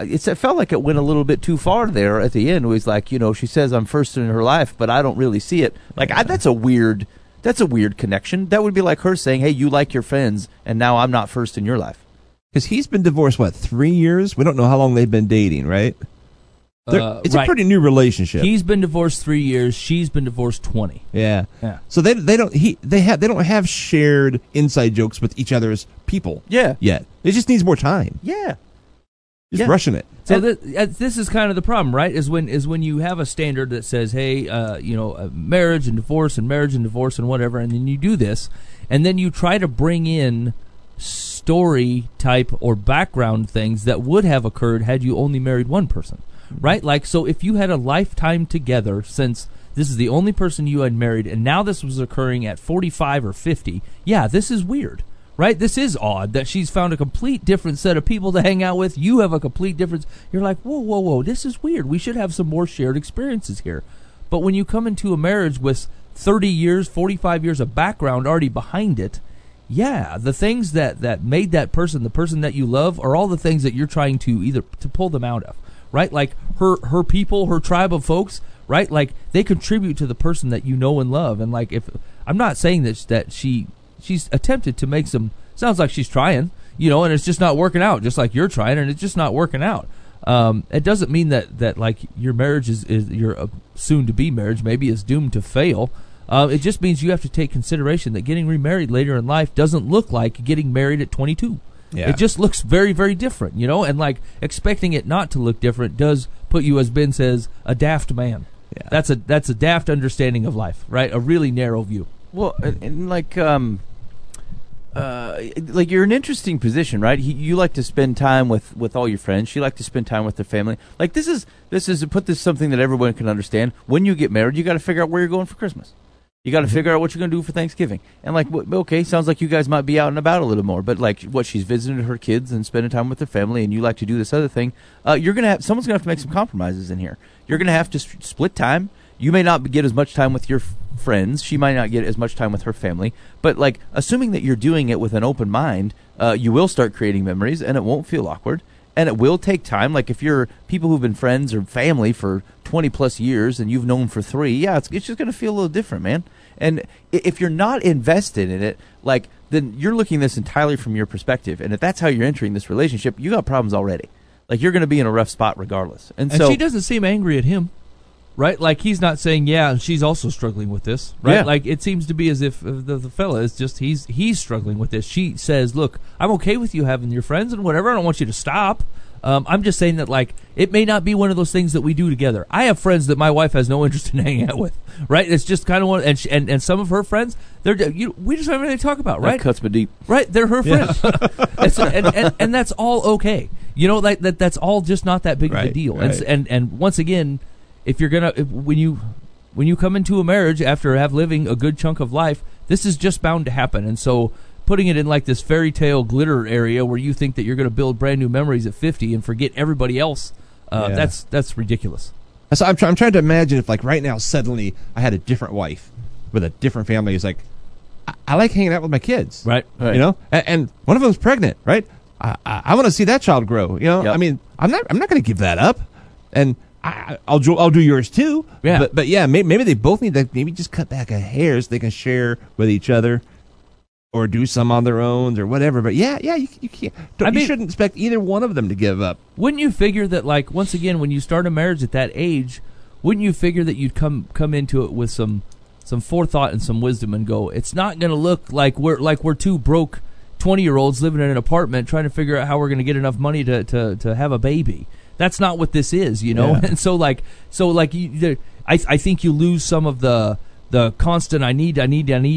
it felt like it went a little bit too far there at the end. It was like, you know, she says I'm first in her life, but I don't really see it. Like, that's a weird connection. That would be like her saying, hey, you like your friends, and now I'm not first in your life. Because he's been divorced, what, 3 years? We don't know how long they've been dating, right? It's right. A pretty new relationship. He's been divorced 3 years. She's been divorced 20. Yeah. So they don't have shared inside jokes with each other's people. Yeah. Yet it just needs more time. Yeah. Just rushing it. So this is kind of the problem, right? Is when you have a standard that says, hey, you know, marriage and divorce and whatever, and then you do this, and then you try to bring in story type or background things that would have occurred had you only married one person, right? Like, so if you had a lifetime together since this is the only person you had married and now this was occurring at 45 or 50, yeah, this is weird, right? This is odd that she's found a complete different set of people to hang out with. You have a complete difference. You're like, whoa, whoa, whoa, this is weird. We should have some more shared experiences here. But when you come into a marriage with 30 years, 45 years of background already behind it, yeah, the things that made that person the person that you love are all the things that you're trying to either to pull them out of, right? Like her people, her tribe of folks, right? Like they contribute to the person that you know and love. And like, if I'm not saying that she's attempted to make some, sounds like she's trying, you know, and it's just not working out, just like you're trying and it's just not working out. It doesn't mean that like your marriage is your soon to be marriage maybe is doomed to fail. It just means you have to take consideration that getting remarried later in life doesn't look like getting married at 22. Yeah. It just looks very, very different, you know? And, like, expecting it not to look different does put you, as Ben says, a daft man. Yeah. That's a daft understanding of life, right? A really narrow view. Well, and like you're in an interesting position, right? You like to spend time with all your friends. You like to spend time with their family. Like, this is something that everyone can understand. When you get married, you got to figure out where you're going for Christmas. You got to figure out what you're going to do for Thanksgiving. And, like, okay, sounds like you guys might be out and about a little more. But, like, what, she's visiting her kids and spending time with her family, and you like to do this other thing. Someone's going to have to make some compromises in here. You're going to have to split time. You may not get as much time with your friends. She might not get as much time with her family. But, like, assuming that you're doing it with an open mind, you will start creating memories, and it won't feel awkward. And it will take time. Like, if you're people who've been friends or family for 20-plus years and you've known for 3, yeah, it's just going to feel a little different, man. And if you're not invested in it, like, then you're looking at this entirely from your perspective. And if that's how you're entering this relationship, you got problems already. Like, you're going to be in a rough spot regardless. And she doesn't seem angry at him, right? Like, he's not saying, yeah, she's also struggling with this, right? Yeah. Like, it seems to be as if the fella is just, he's struggling with this. She says, look, I'm okay with you having your friends and whatever. I don't want you to stop. I'm just saying that, like, it may not be one of those things that we do together. I have friends that my wife has no interest in hanging out with, right? It's just kind of one, and some of her friends, we just don't have anything to talk about, right? That cuts me deep, right? They're her friends, yeah. and that's all okay, you know. Like that's all just not that big of a deal. Right. And once again, if you're gonna when you come into a marriage after living a good chunk of life, this is just bound to happen, and so. Putting it in like this fairy tale glitter area where you think that you're going to build brand new memories at 50 and forget everybody else, yeah. That's ridiculous. So I'm trying to imagine if, like, right now suddenly I had a different wife with a different family. It's like, I like hanging out with my kids, right? You know, and one of them's pregnant, right? I want to see that child grow. You know, yep. I mean, I'm not going to give that up, and I'll do yours too. Yeah, but yeah, maybe they both need to maybe just cut back a hair so they can share with each other. Or do some on their own, or whatever. But yeah, you can't. You shouldn't expect either one of them to give up. Wouldn't you figure that, like, once again, when you start a marriage at that age, wouldn't you figure that you'd come into it with some forethought and some wisdom, and go, it's not going to look like we're two broke 20-year-olds living in an apartment trying to figure out how we're going to get enough money to have a baby. That's not what this is, you know. Yeah. And so like, I think you lose some of the constant I need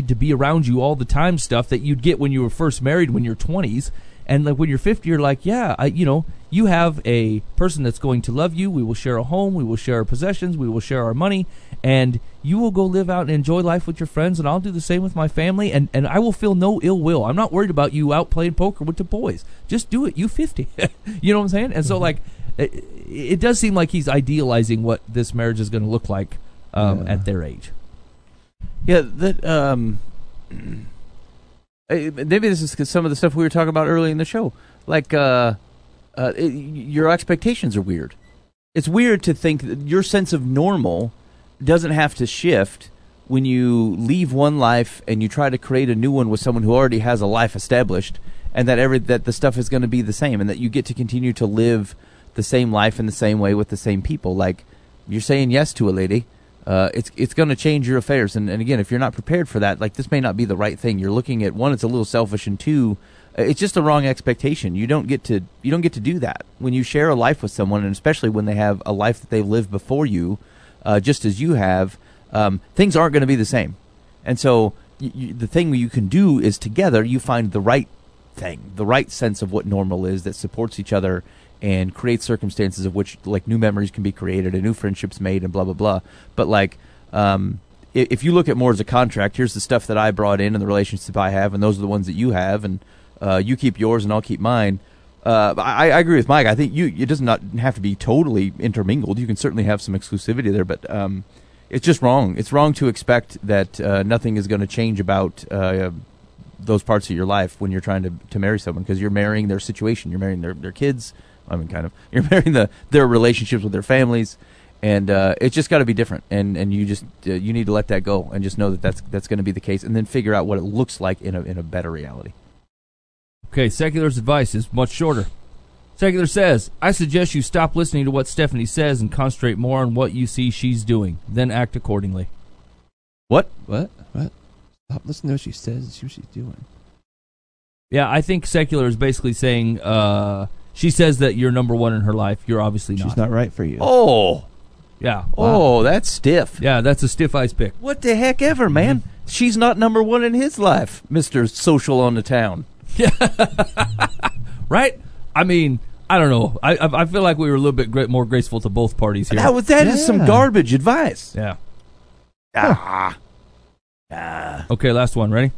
to be around you all the time stuff that you'd get when you were first married when you're 20s. And like when you're 50, you're like, yeah, you have a person that's going to love you. We will share a home. We will share our possessions. We will share our money. And you will go live out and enjoy life with your friends. And I'll do the same with my family. And I will feel no ill will. I'm not worried about you out playing poker with the boys. Just do it. You 50. You know what I'm saying? And so, like, it does seem like he's idealizing what this marriage is going to look like at their age. Yeah, that maybe this is 'cause some of the stuff we were talking about early in the show. Like, your expectations are weird. It's weird to think that your sense of normal doesn't have to shift when you leave one life and you try to create a new one with someone who already has a life established, and that the stuff is going to be the same, and that you get to continue to live the same life in the same way with the same people. Like, you're saying yes to a lady. It's going to change your affairs, and again, if you're not prepared for that, like, this may not be the right thing. You're looking at, one, it's a little selfish, and two, it's just the wrong expectation. You don't get to do that when you share a life with someone, and especially when they have a life that they've lived before you, just as you have. Things aren't going to be the same, and so the thing you can do is together you find the right thing, the right sense of what normal is that supports each other. And create circumstances of which, like, new memories can be created and new friendships made and blah, blah, blah. But, like, if you look at more as a contract, here's the stuff that I brought in and the relationship I have, and those are the ones that you have, and you keep yours and I'll keep mine. I agree with Mike. I think it does not have to be totally intermingled. You can certainly have some exclusivity there, but it's just wrong. It's wrong to expect that nothing is going to change about those parts of your life when you're trying to marry someone, because you're marrying their situation. You're marrying their kids. I mean, kind of. You're marrying their relationships with their families, and it's just got to be different. And you just you need to let that go and just know that that's going to be the case, and then figure out what it looks like in a better reality. Okay, Secular's advice is much shorter. Secular says, I suggest you stop listening to what Stephanie says and concentrate more on what you see she's doing. Then act accordingly. What? What? What? Stop listening to what she says and see what she's doing. Yeah, I think Secular is basically saying, she says that you're number one in her life. You're obviously not. She's not right for you. Oh. Yeah. Oh, wow. That's stiff. Yeah, that's a stiff ice pick. What the heck ever, man? Mm-hmm. She's not number one in his life, Mr. Social on the Town. Yeah. Right? I mean, I don't know. I feel like we were a little bit more graceful to both parties here. That is some garbage advice. Yeah. Ah. Okay, last one. Ready?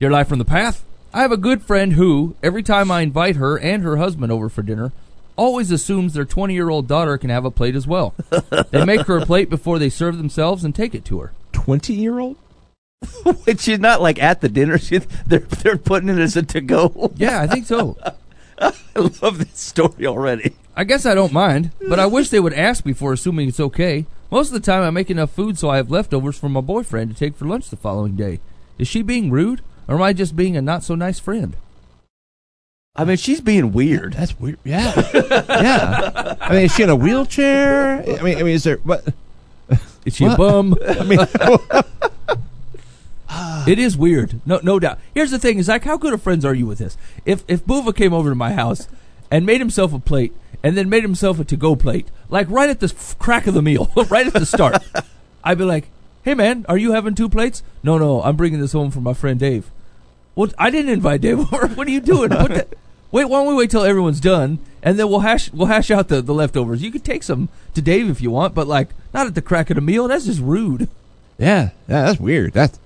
Dear Life from the Path. I have a good friend who, every time I invite her and her husband over for dinner, always assumes their 20-year-old daughter can have a plate as well. They make her a plate before they serve themselves and take it to her. 20-year-old? She's not like at the dinner. They're putting it as a to-go. Yeah, I think so. I love this story already. I guess I don't mind, but I wish they would ask before assuming it's okay. Most of the time I make enough food so I have leftovers for my boyfriend to take for lunch the following day. Is she being rude? Or am I just being a not-so-nice friend? I mean, she's being weird. That's weird. Yeah. Yeah. I mean, is she in a wheelchair? I mean, is there... What? Is she a bum? I mean... It is weird. No doubt. Here's the thing. Is like, how good of friends are you with this? If Buva came over to my house and made himself a plate and then made himself a to-go plate, like right at the crack of the meal, right at the start, I'd be like, hey, man, are you having two plates? No, I'm bringing this home for my friend Dave. Well, I didn't invite Dave over. What are you doing? Wait, why don't we wait till everyone's done, and then we'll hash out the leftovers. You could take some to Dave if you want, but, like, not at the crack of the meal. That's just rude. Yeah, that's weird. That's,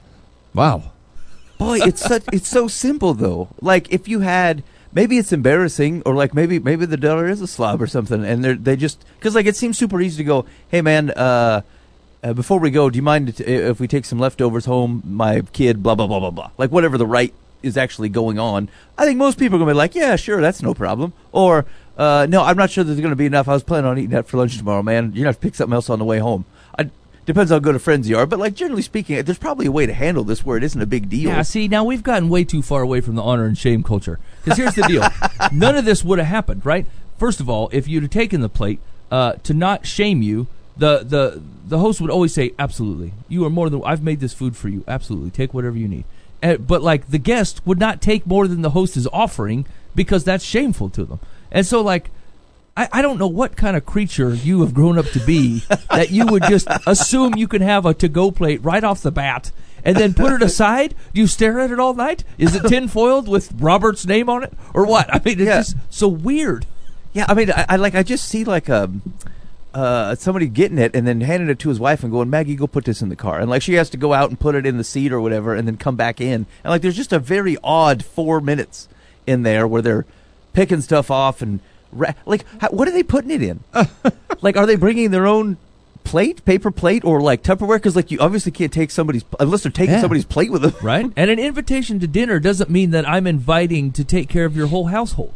wow. Boy, it's so simple, though. Like, if you had, maybe it's embarrassing, or, like, maybe the daughter is a slob or something, and they just, because, like, it seems super easy to go, hey, man, before we go, do you mind if we take some leftovers home, my kid, blah, blah, blah, blah, blah. Like, whatever the right is actually going on. I think most people are going to be like, yeah, sure, that's no problem. Or, no, I'm not sure there's going to be enough. I was planning on eating that for lunch tomorrow, man. You're going to have to pick something else on the way home. Depends how good of friends you are. But, like, generally speaking, there's probably a way to handle this where it isn't a big deal. Yeah, see, now we've gotten way too far away from the honor and shame culture. Because here's the deal. None of this would have happened, right? First of all, if you'd have taken the plate to not shame you, the host would always say, absolutely, you are more than, I've made this food for you, absolutely, take whatever you need. But like the guest would not take more than the host is offering because that's shameful to them. And so like, I don't know what kind of creature you have grown up to be that you would just assume you can have a to-go plate right off the bat and then put it aside? Do you stare at it all night? Is it tinfoiled with Robert's name on it or what? I mean, it's just so weird. Yeah, I mean, I just see like a... somebody getting it and then handing it to his wife and going, Maggie, go put this in the car. And, like, she has to go out and put it in the seat or whatever and then come back in. And, like, there's just a very odd 4 minutes in there where they're picking stuff off and, what are they putting it in? Like, are they bringing their own plate, paper plate, or, like, Tupperware? Because, like, you obviously can't take somebody's, unless they're taking somebody's plate with them. Right. And an invitation to dinner doesn't mean that I'm inviting to take care of your whole household.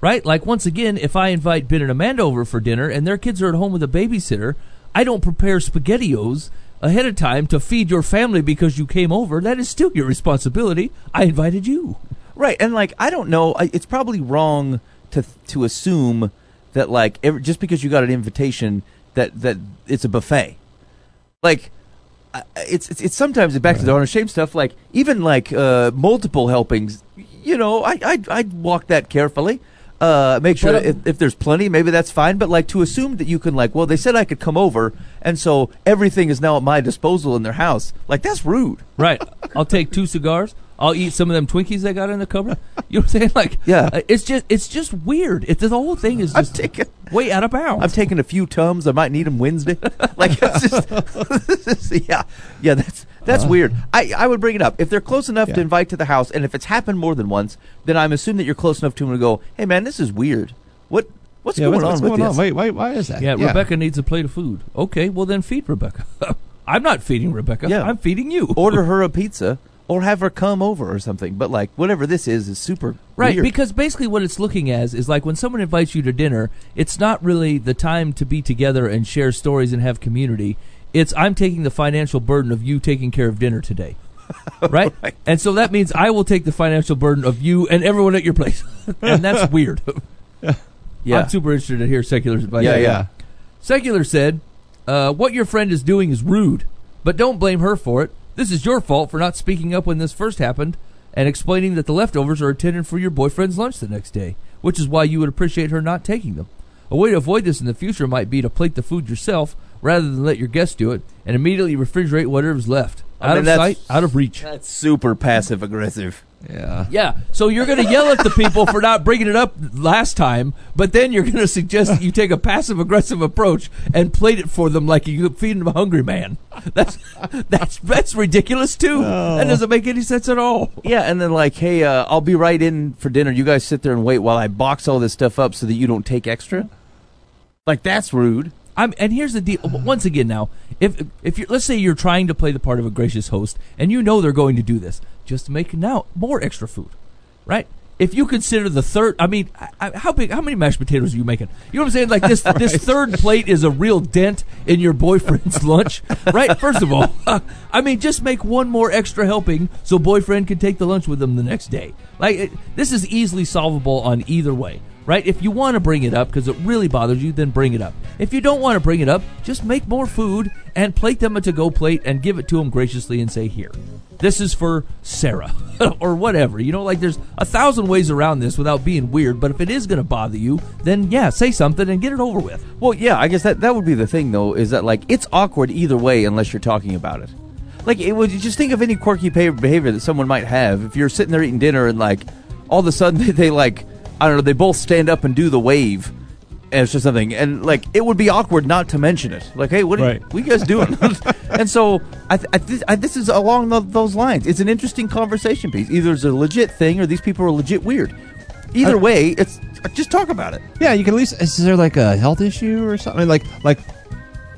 Right? Like, once again, if I invite Ben and Amanda over for dinner and their kids are at home with a babysitter, I don't prepare SpaghettiOs ahead of time to feed your family because you came over. That is still your responsibility. I invited you. Right. And, like, I don't know. It's probably wrong to assume that, like, just because you got an invitation that it's a buffet. Like... It's sometimes back to the honor shame stuff. Like even like multiple helpings, you know, I'd walk that carefully. Make sure if there's plenty, maybe that's fine. But like to assume that you can like, well, they said I could come over, and so everything is now at my disposal in their house. Like that's rude, right? I'll take 2 cigars. I'll eat some of them Twinkies they got in the cupboard. You know what I'm saying? Like, yeah, it's just weird. The whole thing is just way out of bounds. I've taken a few Tums. I might need them Wednesday. Like, it's just yeah. That's weird. I would bring it up if they're close enough to invite to the house, and if it's happened more than once, then I'm assuming that you're close enough to them to go, hey man, this is weird. What's going on with this? Why is that? Yeah, Rebecca needs a plate of food. Okay, well then feed Rebecca. I'm not feeding Rebecca. Yeah. I'm feeding you. Order her a pizza. Or have her come over or something. But, like, whatever this is super weird. Because basically what it's looking as is, like, when someone invites you to dinner, it's not really the time to be together and share stories and have community. It's, I'm taking the financial burden of you taking care of dinner today. Right? And so that means I will take the financial burden of you and everyone at your place. And that's weird. Yeah. I'm super interested to hear secular advice. Yeah. Secular said, what your friend is doing is rude, but don't blame her for it. This is your fault for not speaking up when this first happened and explaining that the leftovers are intended for your boyfriend's lunch the next day, which is why you would appreciate her not taking them. A way to avoid this in the future might be to plate the food yourself rather than let your guest do it and immediately refrigerate whatever's left. Out of sight, out of reach. That's super passive-aggressive. Yeah. So you're going to yell at the people for not bringing it up last time, but then you're going to suggest that you take a passive-aggressive approach and plate it for them like you feed them a hungry man. That's ridiculous, too. Oh. That doesn't make any sense at all. Yeah, and then like, hey, I'll be right in for dinner. You guys sit there and wait while I box all this stuff up so that you don't take extra? Like, that's rude. And here's the deal. Once again, now, if you're, let's say you're trying to play the part of a gracious host, and you know they're going to do this, just make now more extra food, right? If you consider the third, I mean, how many mashed potatoes are you making? You know what I'm saying? Like this, right. This third plate is a real dent in your boyfriend's lunch, right? First of all, I mean, just make one more extra helping so boyfriend can take the lunch with them the next day. Like this is easily solvable on either way. Right? If you want to bring it up because it really bothers you, then bring it up. If you don't want to bring it up, just make more food and plate them a to-go plate and give it to them graciously and say, here, this is for Sarah or whatever. You know, like there's 1,000 ways around this without being weird, but if it is going to bother you, then yeah, say something and get it over with. Well, yeah, I guess that would be the thing, though, is that like it's awkward either way unless you're talking about it. Like, it would, just think of any quirky behavior that someone might have. If you're sitting there eating dinner and like all of a sudden they like, I don't know, they both stand up and do the wave, and it's just something. And, like, it would be awkward not to mention it. Like, hey, what are you guys doing? And so this is along those lines. It's an interesting conversation piece. Either it's a legit thing or these people are legit weird. Either way, it's just talk about it. Yeah, you can at least – is there, like, a health issue or something? Like,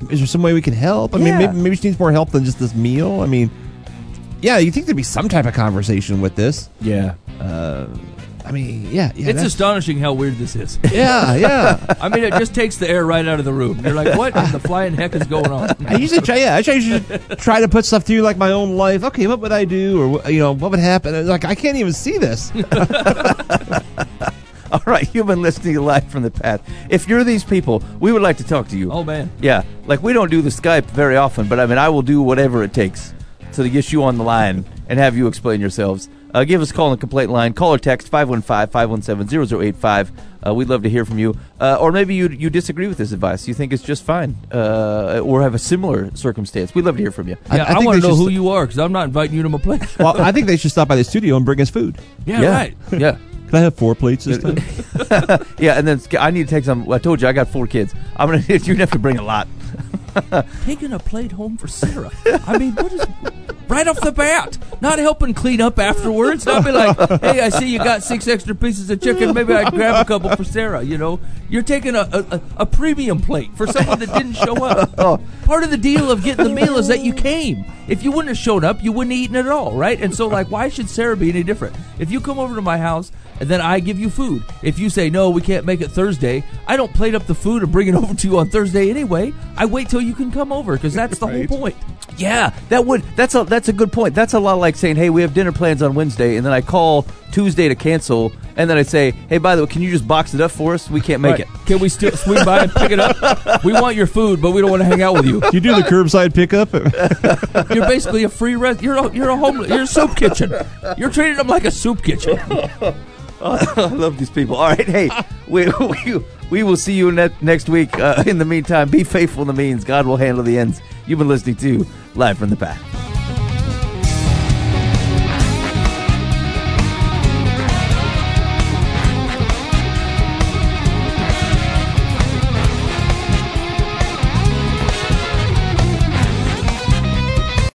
is there some way we can help? I mean, maybe she needs more help than just this meal. I mean, yeah, you'd think there'd be some type of conversation with this. Yeah. I mean, yeah. It's astonishing how weird this is. Yeah. I mean, it just takes the air right out of the room. You're like, what in the flying heck is going on? I usually try to put stuff through, like, my own life. Okay, what would I do? Or, you know, what would happen? Like, I can't even see this. All right, human listening live from the path. If you're these people, we would like to talk to you. Oh, man. Yeah. Like, we don't do the Skype very often, but, I mean, I will do whatever it takes to get you on the line and have you explain yourselves. Give us a call and complaint line. Call or text 515-517-0085. We'd love to hear from you. Or maybe you disagree with this advice. You think it's just fine or have a similar circumstance. We'd love to hear from you. Yeah, I want to know who you are because I'm not inviting you to my place. Well, I think they should stop by the studio and bring us food. Yeah. Right. Yeah. Can I have 4 plates this time? Yeah, and then I need to take some. I told you, I got 4 kids. I'm gonna. You'd have to bring a lot. Taking a plate home for Sarah. I mean, what is... Right off the bat. Not helping clean up afterwards. I'll be like, hey, I see you got 6 extra pieces of chicken. Maybe I'd grab a couple for Sarah, you know. You're taking a premium plate for someone that didn't show up. Part of the deal of getting the meal is that you came. If you wouldn't have shown up, you wouldn't have eaten at all, right? And so, like, why should Sarah be any different? If you come over to my house and then I give you food. If you say, no, we can't make it Thursday, I don't plate up the food and bring it over to you on Thursday anyway. I wait till you can come over because that's the whole point. Yeah, that's a good point. That's a lot like saying, hey, we have dinner plans on Wednesday, and then I call Tuesday to cancel, and then I say, hey, by the way, can you just box it up for us? We can't make it. Can we still swing by and pick it up? We want your food, but we don't want to hang out with you. You do the curbside pickup? You're basically a free rest. You're a soup kitchen. You're treating them like a soup kitchen. I love these people. All right, hey, we will see you next week. In the meantime, be faithful in the means. God will handle the ends. You've been listening to Live from the Path.